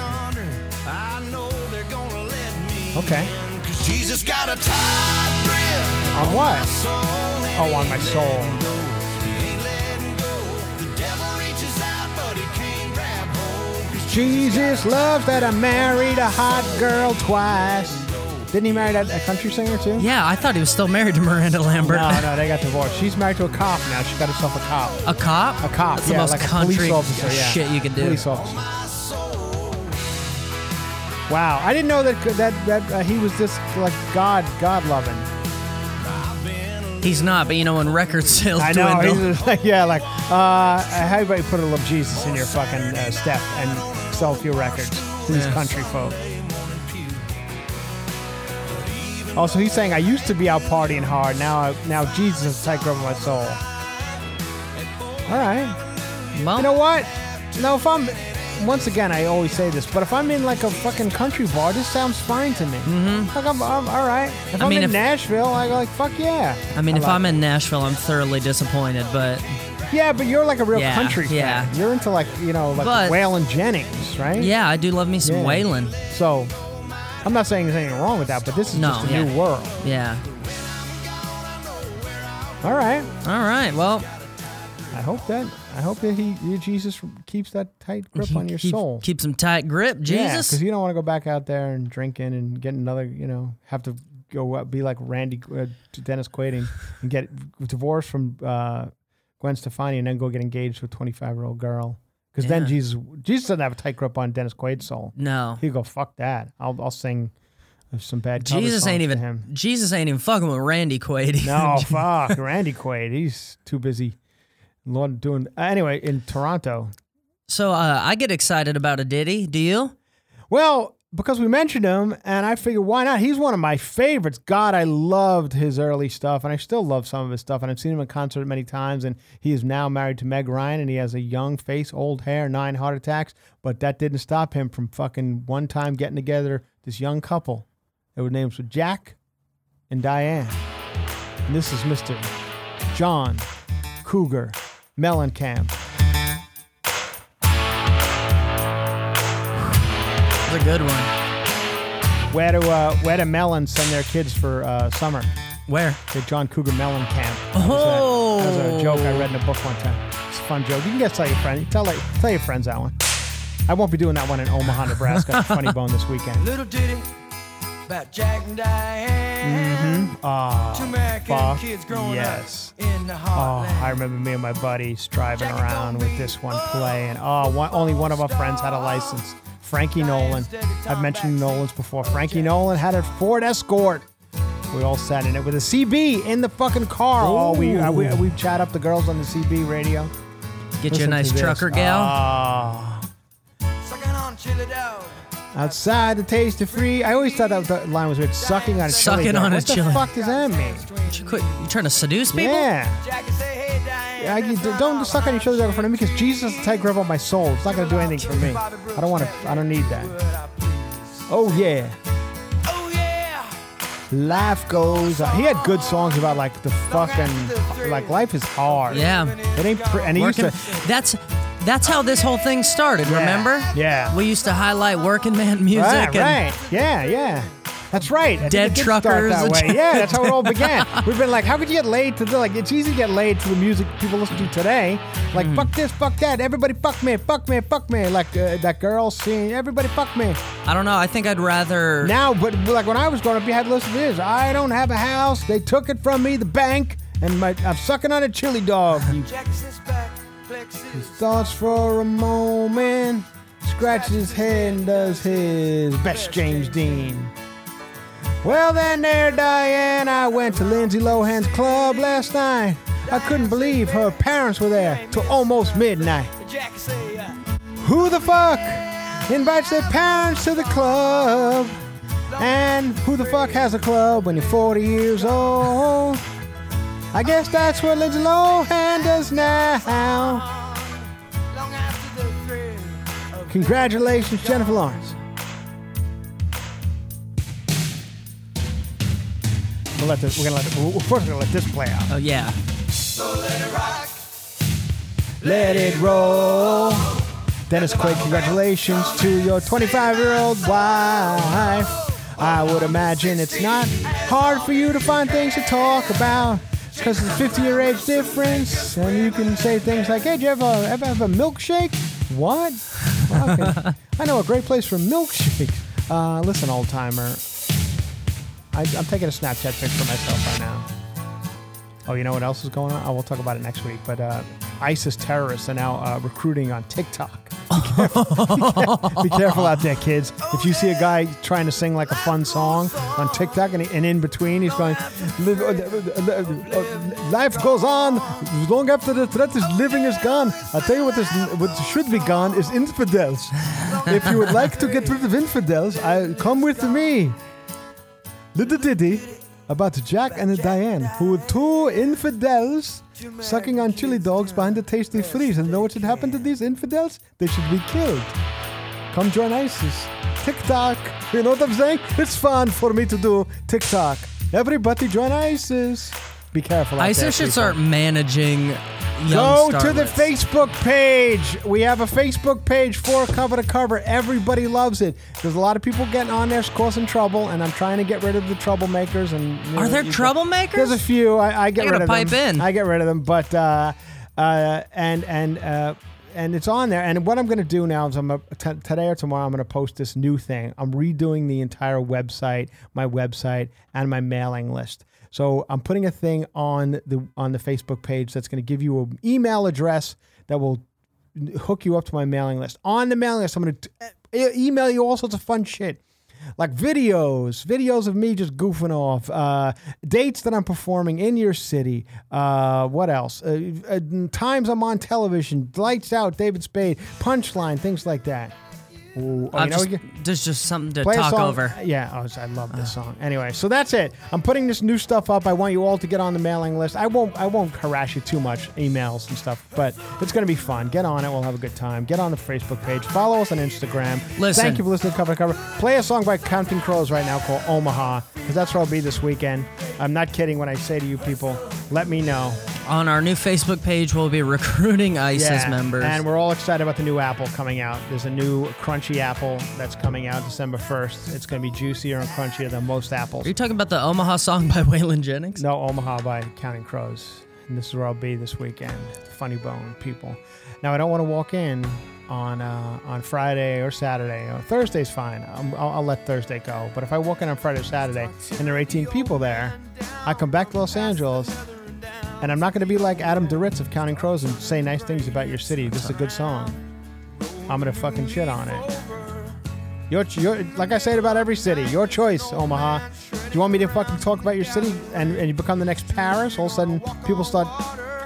Yeah. Okay. Jesus got a tight grip on what? Oh, on my soul. Jesus loves that I married a hot girl twice. Didn't he marry that, a country singer too? Yeah, I thought he was still married to Miranda Lambert. No, no, they got divorced. She's married to a cop now. She got herself a cop. A cop? A cop. That's yeah, the most like country officer, yeah. shit you can do. Police officer. Wow, I didn't know that that that uh, he was just like God, God loving. He's not, but you know when record sales I know, dwindle. He's like, yeah, like uh, how about you put a little Jesus in your fucking uh, step and. Sell a few records to these yes. country folk. Also, he's saying, I used to be out partying hard. Now I, now Jesus has taken over my soul. All right. Well, you know what? Now, if I'm... Once again, I always say this, but if I'm in like a fucking country bar, this sounds fine to me. Mm-hmm. Like, I'm, I'm all right. If I I'm mean, in if, Nashville, I go like, fuck yeah. I mean, I if I'm it. in Nashville, I'm thoroughly disappointed, but... Yeah, but you're like a real yeah, country fan. Yeah. You're into like, you know, like but, Waylon Jennings, right? Yeah, I do love me some yeah. Waylon. So, I'm not saying there's anything wrong with that, but this is no, just a yeah. new world. Yeah. All right. All right. Well, I hope that I hope that he your Jesus keeps that tight grip on your keep, soul. Keep some tight grip, Jesus. Yeah, because you don't want to go back out there and drinking and get another, you know, have to go be like Randy uh, Dennis Quaid and get divorced from. Uh, Gwen Stefani and then go get engaged to a twenty-five-year-old girl. Because yeah. then Jesus Jesus doesn't have a tight grip on Dennis Quaid's soul. No. He'd go, fuck that. I'll I'll sing some bad Jesus songs ain't even, to him. Jesus ain't even fucking with Randy Quaid. No, fuck. Randy Quaid. He's too busy. Lord doing... Uh, anyway, in Toronto. So uh, I get excited about a ditty. Do you? Well, because we mentioned him, and I figured, why not? He's one of my favorites. God, I loved his early stuff, and I still love some of his stuff, and I've seen him in concert many times, and he is now married to Meg Ryan, and he has a young face, old hair, nine heart attacks, but that didn't stop him from fucking one time getting together this young couple. Their names were Jack and Diane. And this is Mister John Cougar Mellencamp. A good one. Where do uh, where do Mellon send their kids for uh, summer? Where? The John Cougar Mellencamp. Oh, that was, a, that was a joke I read in a book one time. It's a fun joke. You can guess tell your friend. Tell like tell your friends that one. I won't be doing that one in Omaha, Nebraska. Funny Bone this weekend. Little ditty about Jack and Diane. Mm-hmm. Oh, two American fuck kids growing yes. up in the heartland. Oh, I remember me and my buddies driving Jackie around with this one playing. Oh, one, only one of our friends had a license. Frankie Nolan. I've mentioned Nolan's before. Frankie Nolan had a Ford Escort. We all sat in it with a C B in the fucking car. Ooh. Oh, we, uh, we we chat up the girls on the C B radio. Get Listen you a nice trucker gal. Oh. Outside the taste of free. I always thought that line was weird. Sucking on a Sucking chili. Sucking on a what chili. What the fuck does that mean? You, quit, you trying to seduce people? Yeah. I, don't suck on your shoulders in front of me because Jesus has a tight grip on my soul. It's not going to do anything for me. I don't want to. I don't need that. Oh, yeah. Oh, yeah. Life goes on. He had good songs about, like, the fucking... Like, life is hard. Yeah. It ain't... Pr- and he working, used to... That's... That's how this whole thing started, yeah, remember? Yeah. We used to highlight working man music. Right, and right. Yeah, yeah. That's right. I dead truckers. That way. Yeah, that's how it all began. We've been like, how could you get laid to the, like, it's easy to get laid to the music people listen to today. Like, mm. fuck this, fuck that. Everybody fuck me, fuck me, fuck me. Like, uh, that girl singing, everybody fuck me. I don't know. I think I'd rather. Now, but like when I was growing up, you had to listen to this. I don't have a house. They took it from me, the bank. And my, I'm sucking on a chili dog. You... His thoughts for a moment. Scratches his head and does his best James Dean. Well then there, Diane, I went to Lindsay Lohan's club last night. I couldn't believe her parents were there till almost midnight. Who the fuck invites their parents to the club? And who the fuck has a club when you're forty years old? I guess that's what Lindsay Lohan does now. Congratulations, Jennifer Lawrence. We'll let this, we're gonna let it, we're first gonna let this play out. Oh yeah. So let it rock. Let it roll. Dennis Quaid, congratulations to your twenty-five-year-old wife. I would imagine it's not hard for you to find things to talk about because of the fifty-year age difference, and you can say things like, "Hey, do you ever ever have a milkshake?" What? Okay. I know a great place for milkshakes. Uh, listen, old timer, I, I'm taking a Snapchat pic for myself right now. Oh, you know what else is going on? Oh, we'll talk about it next week. But uh, ISIS terrorists are now uh, recruiting on TikTok. Be careful. Be careful out there, kids. If you see a guy trying to sing like a fun song on TikTok, and, and in between he's going, life goes on long after the threat is living is gone. I'll tell you what, this, what should be gone is infidels. If you would like to get rid of infidels, I, come with me. Little Diddy. About Jack and Diane, who were two infidels sucking on chili dogs behind a tasty freeze. And know what should happen to these infidels? They should be killed. Come join ISIS. TikTok. You know what I'm saying? It's fun for me to do TikTok. Everybody join ISIS. Be careful. ISIS should start managing young starlets. Go to the Facebook page. We have a Facebook page for Cover to Cover. Everybody loves it. There's a lot of people getting on there causing trouble, and I'm trying to get rid of the troublemakers. And you know, are there troublemakers? Can, there's a few. I, I get I rid of pipe them. In. I get rid of them, but uh, uh, and and uh, and it's on there. And what I'm going to do now is I'm a, t- today or tomorrow I'm going to post this new thing. I'm redoing the entire website, my website, and my mailing list. So I'm putting a thing on the on the Facebook page that's going to give you an email address that will hook you up to my mailing list. On the mailing list, I'm going to t- email you all sorts of fun shit, like videos, videos of me just goofing off, uh, dates that I'm performing in your city, uh, what else? Uh, uh, times I'm on television, Lights Out, David Spade, Punchline, things like that. Ooh, oh, you know, just, we get, there's just something to talk over. Yeah, oh, I love this uh. song. Anyway, so that's it. I'm putting this new stuff up. I want you all to get on the mailing list. I won't I won't harass you too much, emails and stuff, but it's going to be fun. Get on it. We'll have a good time. Get on the Facebook page. Follow us on Instagram. Listen. Thank you for listening to Cover to Cover. Play a song by Counting Crows right now called Omaha, because that's where I'll be this weekend. I'm not kidding when I say to you people, let me know. On our new Facebook page, we'll be recruiting ISIS yeah, members. And we're all excited about the new apple coming out. There's a new crunchy apple that's coming out December first. It's going to be juicier and crunchier than most apples. Are you talking about the Omaha song by Waylon Jennings? No, Omaha by Counting Crows. And this is where I'll be this weekend. Funny Bone people. Now, I don't want to walk in on uh, on Friday or Saturday. Or Thursday's fine. I'll, I'll let Thursday go. But if I walk in on Friday or Saturday and there are eighteen people there, I come back to Los Angeles. And I'm not going to be like Adam DeRitz of Counting Crows and say nice things about your city. This is a good song. I'm going to fucking shit on it. Your, your, like I said about every city, your choice, Omaha. Do you want me to fucking talk about your city and, and you become the next Paris? All of a sudden, people start,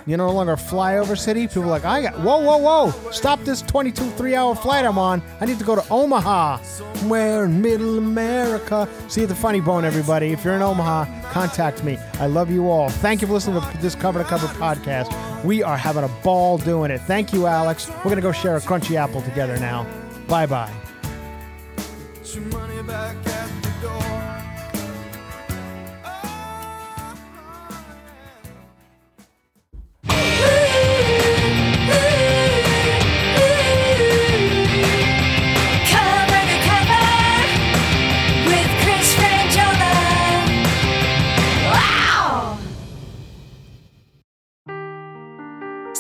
you know, no longer a flyover city. People are like, I got, whoa, whoa, whoa. Stop this twenty-two, three-hour flight I'm on. I need to go to Omaha. Somewhere in middle America. See you at the Funny Bone, everybody. If you're in Omaha, contact me. I love you all. Thank you for listening to this Cover to Cover podcast. We are having a ball doing it. Thank you, Alex. We're going to go share a crunchy apple together now. Bye-bye. Some money back at the door. Oh, oh. Cover to Cover with Chris Frangiola. Wow!